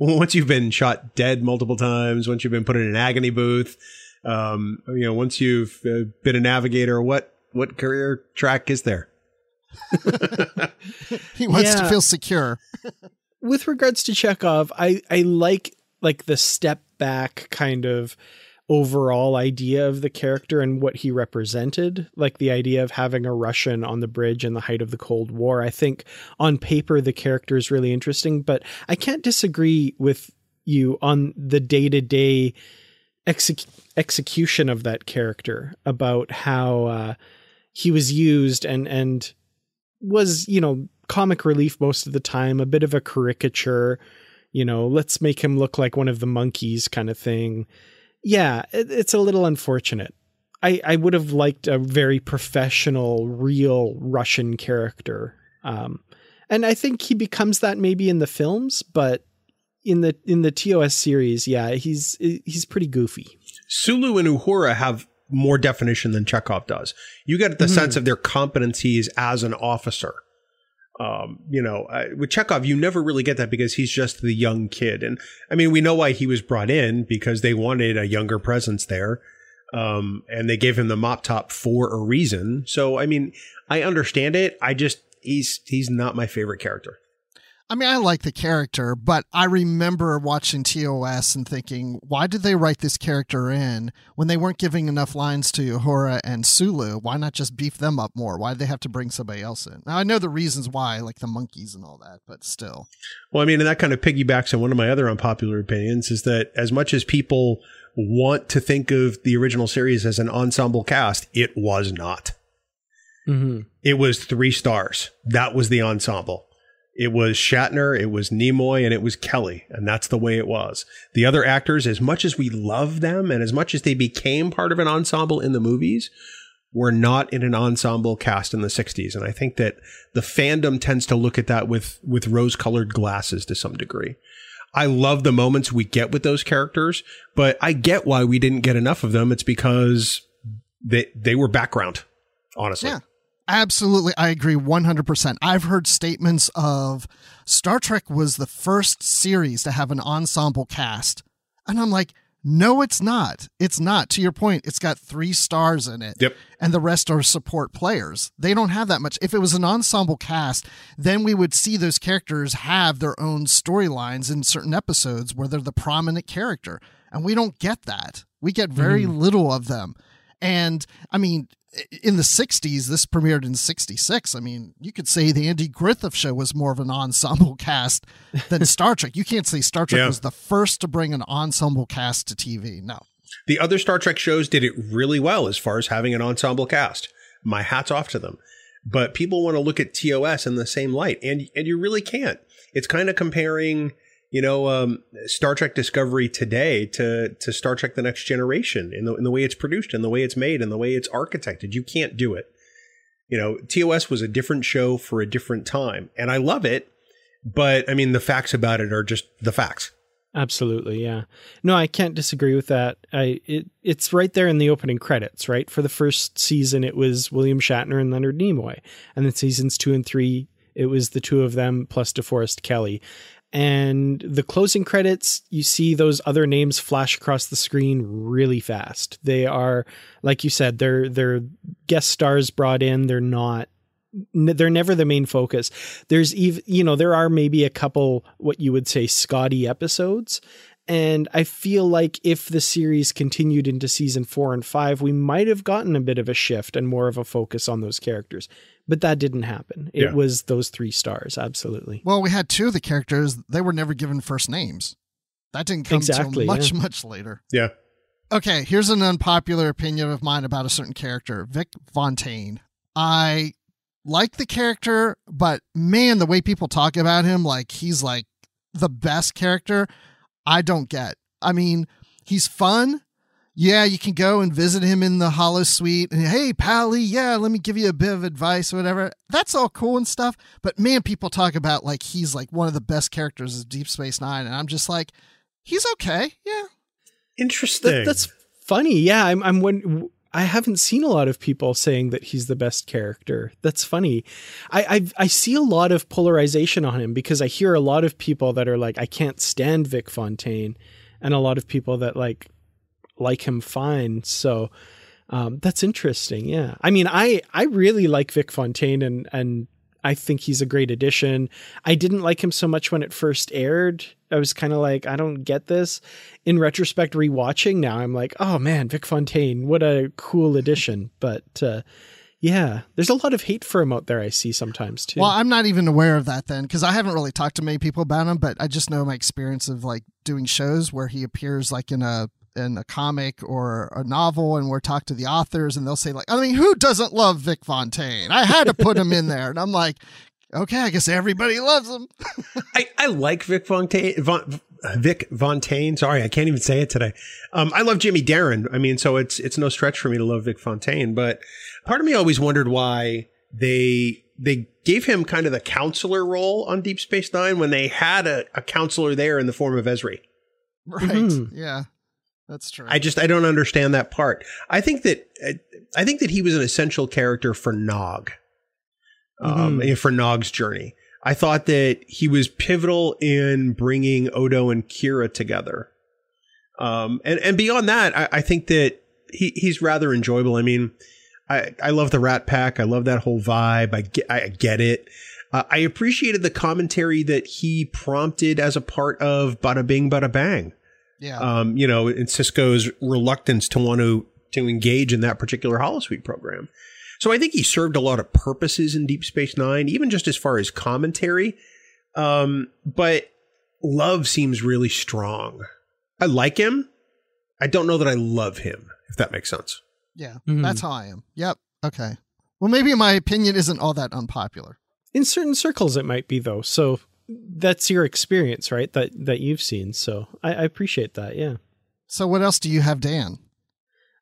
once you've been shot dead multiple times, once you've been put in an agony booth, um, you know, once you've uh, been a navigator, what what career track is there? He wants yeah. to feel secure. With regards to Chekhov, I, I like like the step back kind of overall idea of the character and what he represented, like the idea of having a Russian on the bridge in the height of the Cold War. I think on paper, the character is really interesting, but I can't disagree with you on the day-to-day exec- execution of that character, about how uh, he was used and, and was, you know, comic relief most of the time, a bit of a caricature, you know, let's make him look like one of the monkeys kind of thing. Yeah, it's a little unfortunate. I, I would have liked a very professional, real Russian character. Um, and I think he becomes that maybe in the films, but in the in the T O S series, yeah, he's he's pretty goofy. Sulu and Uhura have more definition than Chekhov does. You get the mm-hmm. sense of their competencies as an officer. Um, you know, uh, with Chekhov, you never really get that because he's just the young kid. And I mean, we know why he was brought in, because they wanted a younger presence there. Um, and they gave him the mop top for a reason. So, I mean, I understand it. I just, he's, he's not my favorite character. I mean, I like the character, but I remember watching T O S and thinking, why did they write this character in when they weren't giving enough lines to Uhura and Sulu? Why not just beef them up more? Why did they have to bring somebody else in? Now, I know the reasons why, like the monkeys and all that, but still. Well, I mean, and that kind of piggybacks on one of my other unpopular opinions, is that as much as people want to think of the original series as an ensemble cast, it was not. Mm-hmm. It was three stars. That was the ensemble. It was Shatner, it was Nimoy, and it was Kelly. And that's the way it was. The other actors, as much as we love them and as much as they became part of an ensemble in the movies, were not in an ensemble cast in the sixties. And I think that the fandom tends to look at that with, with rose-colored glasses to some degree. I love the moments we get with those characters, but I get why we didn't get enough of them. It's because they they were background, honestly. Yeah. Absolutely. I agree one hundred percent. I've heard statements of Star Trek was the first series to have an ensemble cast. And I'm like, no, it's not. It's not. To your point, it's got three stars in it. Yep. And the rest are support players. They don't have that much. If it was an ensemble cast, then we would see those characters have their own storylines in certain episodes where they're the prominent character. And we don't get that. We get very mm. little of them. And I mean, in the sixties, this premiered in sixty-six. I mean, you could say the Andy Griffith Show was more of an ensemble cast than Star Trek. You can't say Star Trek yeah. was the first to bring an ensemble cast to T V. No. The other Star Trek shows did it really well as far as having an ensemble cast. My hat's off to them. But people want to look at T O S in the same light, and and you really can't. It's kind of comparing, you know, um, Star Trek Discovery today to to Star Trek The Next Generation in the in the way it's produced, in the way it's made, and the way it's architected. You can't do it. You know, T O S was a different show for a different time, and I love it. But I mean, the facts about it are just the facts. Absolutely. Yeah. No, I can't disagree with that. I it it's right there in the opening credits, right? For the first season, it was William Shatner and Leonard Nimoy. And then seasons two and three, it was the two of them plus DeForest Kelley. And the closing credits, you see those other names flash across the screen really fast. They are, like you said, they're they're guest stars brought in. They're not. They're never the main focus. There's even, you know, there are maybe a couple, what you would say, Scotty episodes. And I feel like if the series continued into season four and five, we might have gotten a bit of a shift and more of a focus on those characters. But that didn't happen. It yeah. was those three stars. Absolutely. Well, we had two of the characters. They were never given first names. That didn't come exactly, until much, yeah. much later. Yeah. Okay. Here's an unpopular opinion of mine about a certain character, Vic Fontaine. I like the character, but man, the way people talk about him, like he's like the best character, I don't get. I mean, he's fun. Yeah, you can go and visit him in the Hollow Suite and, hey, Pally, yeah, let me give you a bit of advice or whatever. That's all cool and stuff. But man, people talk about like he's like one of the best characters of Deep Space Nine. And I'm just like, he's okay. Yeah. Interesting. That, that's funny. Yeah. I'm, I'm when I haven't seen a lot of people saying that he's the best character. That's funny. I, I, I see a lot of polarization on him because I hear a lot of people that are like, I can't stand Vic Fontaine. And a lot of people that like, like him fine. So um, that's interesting. Yeah. I mean, I, I really like Vic Fontaine and, and I think he's a great addition. I didn't like him so much when it first aired. I was kind of like, I don't get this. In retrospect, rewatching now, I'm like, oh man, Vic Fontaine, what a cool addition. But uh, yeah, there's a lot of hate for him out there I see sometimes too. Well, I'm not even aware of that then, because I haven't really talked to many people about him, but I just know my experience of like doing shows where he appears like in a in a comic or a novel, and we're talking to the authors and they'll say like, I mean, who doesn't love Vic Fontaine? I had to put him in there. And I'm like, okay, I guess everybody loves him. I, I like Vic Fontaine, Von, Vic Fontaine. Sorry. I can't even say it today. Um, I love Jimmy Darren. I mean, so it's, it's no stretch for me to love Vic Fontaine, but part of me always wondered why they, they gave him kind of the counselor role on Deep Space Nine when they had a, a counselor there in the form of Ezri. Right. Mm-hmm. Yeah. That's true. I just, I don't understand that part. I think that, I think that he was an essential character for Nog, um, mm-hmm. for Nog's journey. I thought that he was pivotal in bringing Odo and Kira together. Um, and, and beyond that, I, I think that he, he's rather enjoyable. I mean, I, I love the Rat Pack. I love that whole vibe. I get, I get it. Uh, I appreciated the commentary that he prompted as a part of Bada Bing, Bada Bang. Yeah. Um, you know, and Sisko's reluctance to want to to engage in that particular Holosuite program. So I think he served a lot of purposes in Deep Space Nine, even just as far as commentary. Um, but love seems really strong. I like him. I don't know that I love him, if that makes sense. Yeah, mm-hmm. That's how I am. Yep. Okay. Well, maybe my opinion isn't all that unpopular. In certain circles, it might be, though. So that's your experience, right? That, that you've seen. So I, I appreciate that. Yeah. So what else do you have, Dan?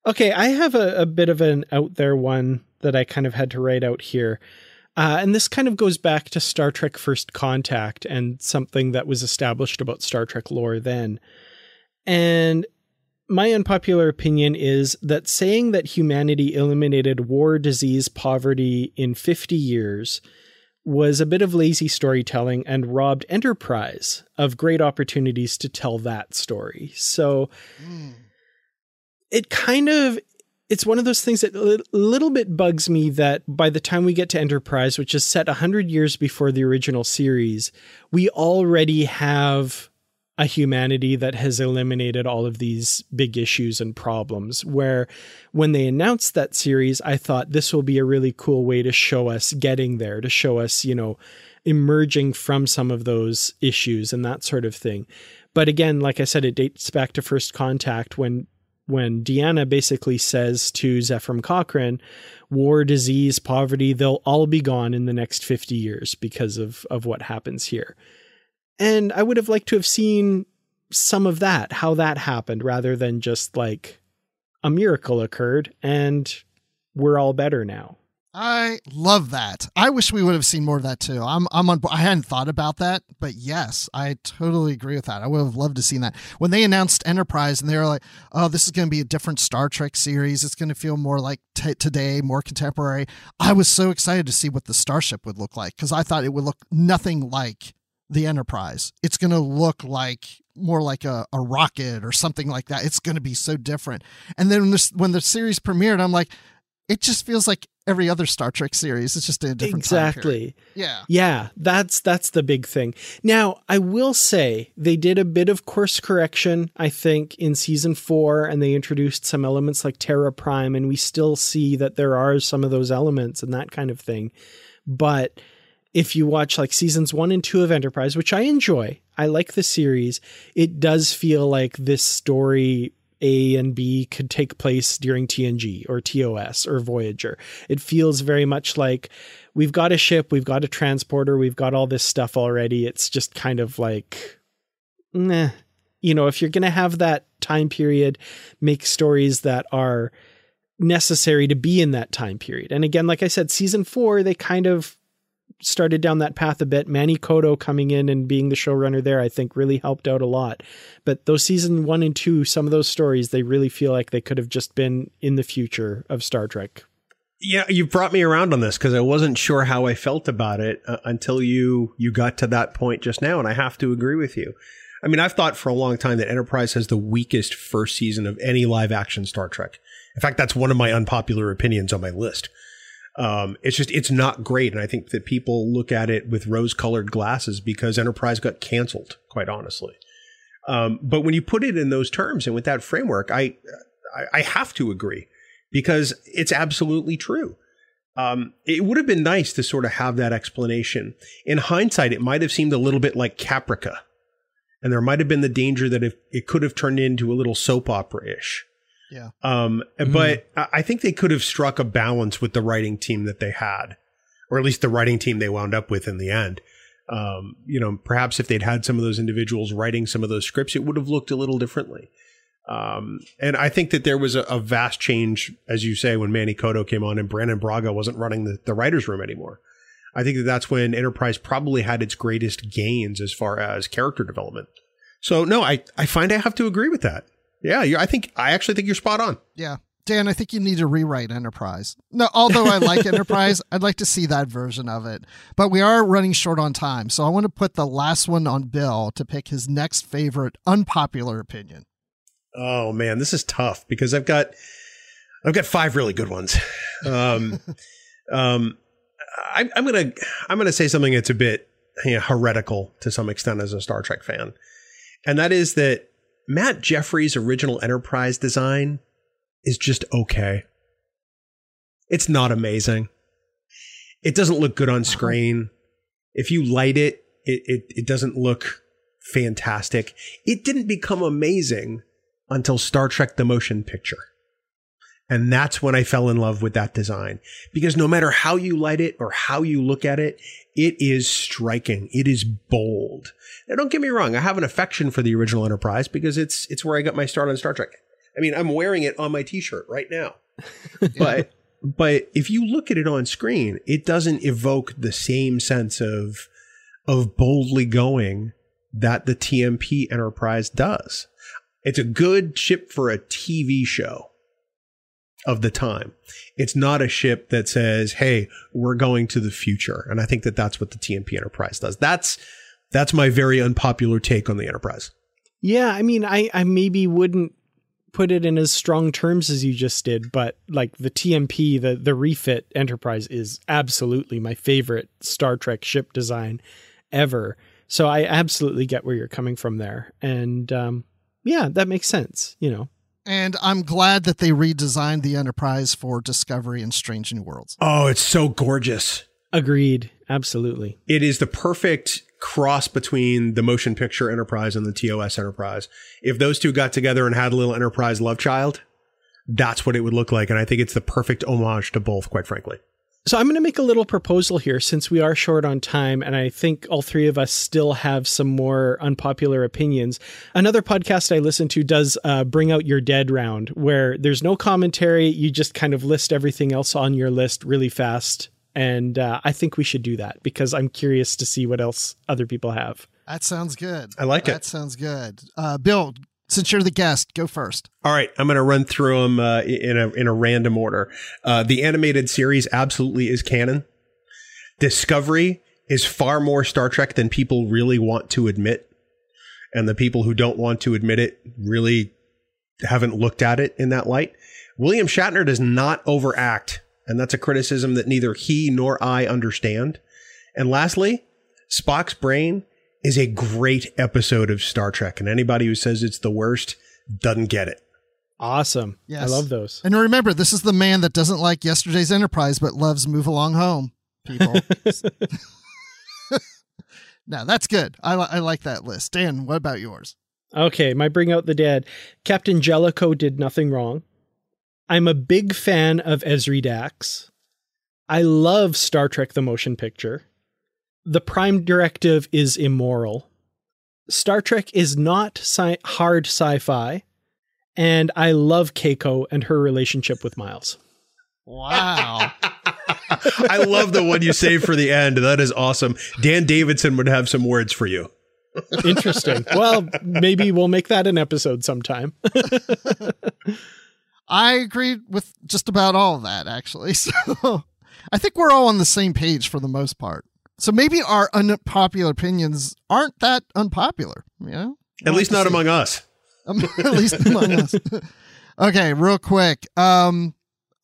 Okay. I have a, a bit of an out there one that I kind of had to write out here. Uh, and this kind of goes back to Star Trek First Contact and something that was established about Star Trek lore then. And my unpopular opinion is that saying that humanity eliminated war, disease, poverty in fifty years was a bit of lazy storytelling and robbed Enterprise of great opportunities to tell that story. So mm. it kind of, it's one of those things that a little bit bugs me that by the time we get to Enterprise, which is set one hundred years before the original series, we already have a humanity that has eliminated all of these big issues and problems, where when they announced that series, I thought this will be a really cool way to show us getting there, to show us, you know, emerging from some of those issues and that sort of thing. But again, like I said, it dates back to First Contact when, when Deanna basically says to Zefram Cochrane, war, disease, poverty, they'll all be gone in the next fifty years because of, of what happens here. And I would have liked to have seen some of that, how that happened, rather than just like a miracle occurred and we're all better now. I love that. I wish we would have seen more of that too. I'm, I'm on, I hadn't thought about that, but yes, I totally agree with that. I would have loved to have seen that. When they announced Enterprise and they were like, oh, this is going to be a different Star Trek series. It's going to feel more like t- today, more contemporary. I was so excited to see what the starship would look like, because I thought it would look nothing like the Enterprise. It's going to look like more like a, a rocket or something like that. It's going to be so different. And then when, this, when the series premiered, I'm like, it just feels like every other Star Trek series. It's just in a different exactly. Yeah. Yeah. That's, that's the big thing. Now I will say they did a bit of course correction, I think, in season four, and they introduced some elements like Terra Prime. And we still see that there are some of those elements and that kind of thing. But if you watch like seasons one and two of Enterprise, which I enjoy, I like the series, it does feel like this story A and B could take place during T N G or T O S or Voyager. It feels very much like we've got a ship, we've got a transporter, we've got all this stuff already. It's just kind of like, nah, you know, if you're going to have that time period, make stories that are necessary to be in that time period. And again, like I said, season four, they kind of started down that path a bit. Manny Coto coming in and being the showrunner there, I think really helped out a lot. But those season one and two, some of those stories, they really feel like they could have just been in the future of Star Trek. Yeah. You brought me around on this, because I wasn't sure how I felt about it uh, until you, you got to that point just now. And I have to agree with you. I mean, I've thought for a long time that Enterprise has the weakest first season of any live action Star Trek. In fact, that's one of my unpopular opinions on my list. Um, it's just, it's not great. And I think that people look at it with rose colored glasses because Enterprise got canceled, quite honestly. Um, but when you put it in those terms and with that framework, I, I, I have to agree, because it's absolutely true. Um, it would have been nice to sort of have that explanation. In hindsight, it might have seemed a little bit like Caprica, and there might have been the danger that if it could have turned into a little soap opera-ish. Yeah. Um, but mm. I think they could have struck a balance with the writing team that they had, or at least the writing team they wound up with in the end. Um, you know, perhaps if they'd had some of those individuals writing some of those scripts, it would have looked a little differently. Um, and I think that there was a, a vast change, as you say, when Manny Coto came on and Brandon Braga wasn't running the, the writer's room anymore. I think that that's when Enterprise probably had its greatest gains as far as character development. So, no, I, I find I have to agree with that. Yeah, you're, I think I actually think you're spot on. Yeah. Dan, I think you need to rewrite Enterprise. No, although I like Enterprise, I'd like to see that version of it. But we are running short on time, so I want to put the last one on Bill to pick his next favorite unpopular opinion. Oh man, this is tough, because I've got I've got five really good ones. Um, um, I, I'm gonna I'm gonna say something that's a bit you know, heretical to some extent as a Star Trek fan, and that is that Matt Jeffries' original Enterprise design is just okay. It's not amazing. It doesn't look good on screen. If you light it, it, it, it doesn't look fantastic. It didn't become amazing until Star Trek: The Motion Picture. And that's when I fell in love with that design, because no matter how you light it or how you look at it, it is striking. It is bold. Now, don't get me wrong. I have an affection for the original Enterprise because it's it's where I got my start on Star Trek. I mean, I'm wearing it on my T-shirt right now. But but if you look at it on screen, it doesn't evoke the same sense of of boldly going that the T M P Enterprise does. It's a good ship for a T V show of the time. It's not a ship that says, hey, we're going to the future. And I think that that's what the T N P Enterprise does. That's that's my very unpopular take on the Enterprise. Yeah, I mean, I, I maybe wouldn't put it in as strong terms as you just did, but like the T M P, the, the refit Enterprise is absolutely my favorite Star Trek ship design ever. So I absolutely get where you're coming from there. And um, yeah, that makes sense, you know. And I'm glad that they redesigned the Enterprise for Discovery and Strange New Worlds. Oh, it's so gorgeous. Agreed. Absolutely. It is the perfect cross between the motion picture Enterprise and the T O S Enterprise. If those two got together and had a little Enterprise love child, that's what it would look like. And I think it's the perfect homage to both, quite frankly. So I'm going to make a little proposal here since we are short on time, and I think all three of us still have some more unpopular opinions. Another podcast I listen to does uh, Bring Out Your Dead round, where there's no commentary. You just kind of list everything else on your list really fast. And uh, I think we should do that because I'm curious to see what else other people have. That sounds good. I like that it. That sounds good. Uh, Bill, since you're the guest, go first. All right. I'm going to run through them uh, in a in a random order. Uh, the animated series absolutely is canon. Discovery is far more Star Trek than people really want to admit. And the people who don't want to admit it really haven't looked at it in that light. William Shatner does not overact. And that's a criticism that neither he nor I understand. And lastly, Spock's brain is a great episode of Star Trek. And anybody who says it's the worst doesn't get it. Awesome. Yes. I love those. And remember, this is the man that doesn't like Yesterday's Enterprise, but loves Move Along Home, people. No, that's good. I, li- I like that list. Dan, what about yours? Okay, my Bring Out the Dead. Captain Jellicoe did nothing wrong. I'm a big fan of Ezri Dax. I love Star Trek the Motion Picture. The Prime Directive is immoral. Star Trek is not sci- hard sci-fi. And I love Keiko and her relationship with Miles. Wow. I love the one you saved for the end. That is awesome. Dan Davidson would have some words for you. Interesting. Well, maybe we'll make that an episode sometime. I agree with just about all of that, actually. So I think we're all on the same page for the most part. So maybe our unpopular opinions aren't that unpopular, you know? At least not among us. At least among us. Okay, real quick. Um,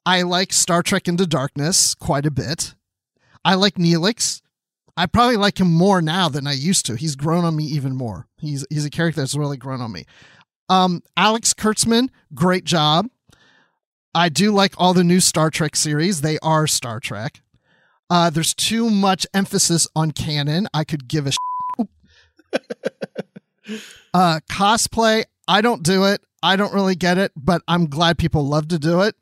I like Star Trek Into Darkness quite a bit. I like Neelix. I probably like him more now than I used to. He's grown on me even more. He's he's a character that's really grown on me. Um, Alex Kurtzman, great job. I do like all the new Star Trek series. They are Star Trek. Uh, there's too much emphasis on canon. I could give a shit. uh, cosplay. I don't do it. I don't really get it, but I'm glad people love to do it.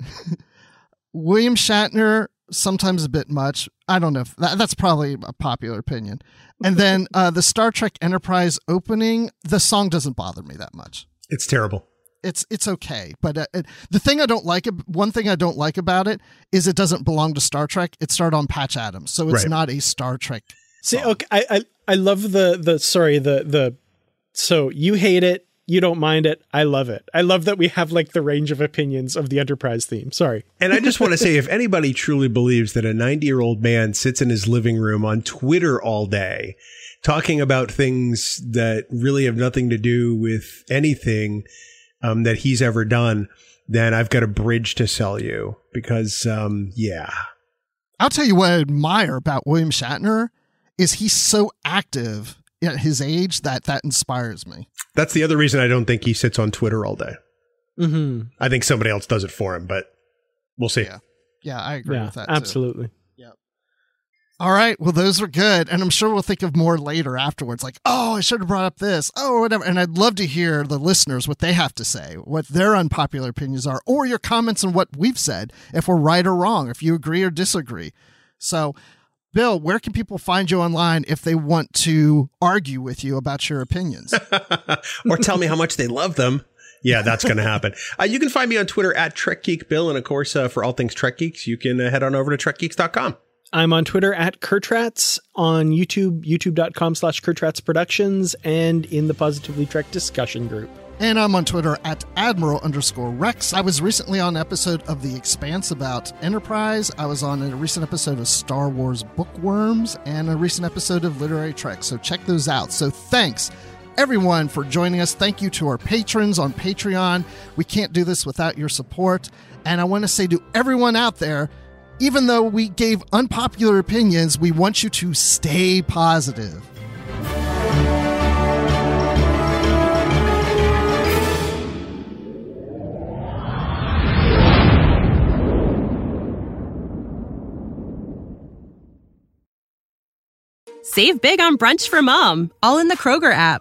William Shatner, sometimes a bit much. I don't know. If that, that's probably a popular opinion. And then uh, the Star Trek Enterprise opening, the song doesn't bother me that much. It's terrible. It's it's okay, but uh, it, the thing I don't like, one thing I don't like about it is it doesn't belong to Star Trek. It started on Patch Adams, so it's right. Not a Star Trek song. See, okay, I, I I love the the sorry the the so you hate it, you don't mind it. I love it. I love that we have like the range of opinions of the Enterprise theme. Sorry, and I just want to say, if anybody truly believes that a ninety year old man sits in his living room on Twitter all day talking about things that really have nothing to do with anything Um, that he's ever done, then I've got a bridge to sell you because, um, yeah. I'll tell you what I admire about William Shatner is he's so active at his age that that inspires me. That's the other reason I don't think he sits on Twitter all day. Mm-hmm. I think somebody else does it for him, but we'll see. Yeah, yeah I agree yeah, with that. Absolutely. Too. All right. Well, those are good. And I'm sure we'll think of more later afterwards. Like, oh, I should have brought up this. Oh, whatever. And I'd love to hear the listeners, what they have to say, what their unpopular opinions are, or your comments on what we've said, if we're right or wrong, if you agree or disagree. So, Bill, where can people find you online if they want to argue with you about your opinions? Or tell me how much they love them. Yeah, that's going to happen. Uh, you can find me on Twitter at Trek Geek Bill. And of course, uh, for all things Trek Geeks, you can uh, head on over to trek geeks dot com. I'm on Twitter at Kurtratz, on YouTube, youtube dot com slash Kurtratz Productions, and in the Positively Trek discussion group. And I'm on Twitter at Admiral underscore Rex. I was recently on an episode of The Expanse about Enterprise. I was on a recent episode of Star Wars Bookworms and a recent episode of Literary Trek. So check those out. So thanks, everyone, for joining us. Thank you to our patrons on Patreon. We can't do this without your support. And I want to say to everyone out there, even though we gave unpopular opinions, we want you to stay positive. Save big on brunch for mom, all in the Kroger app.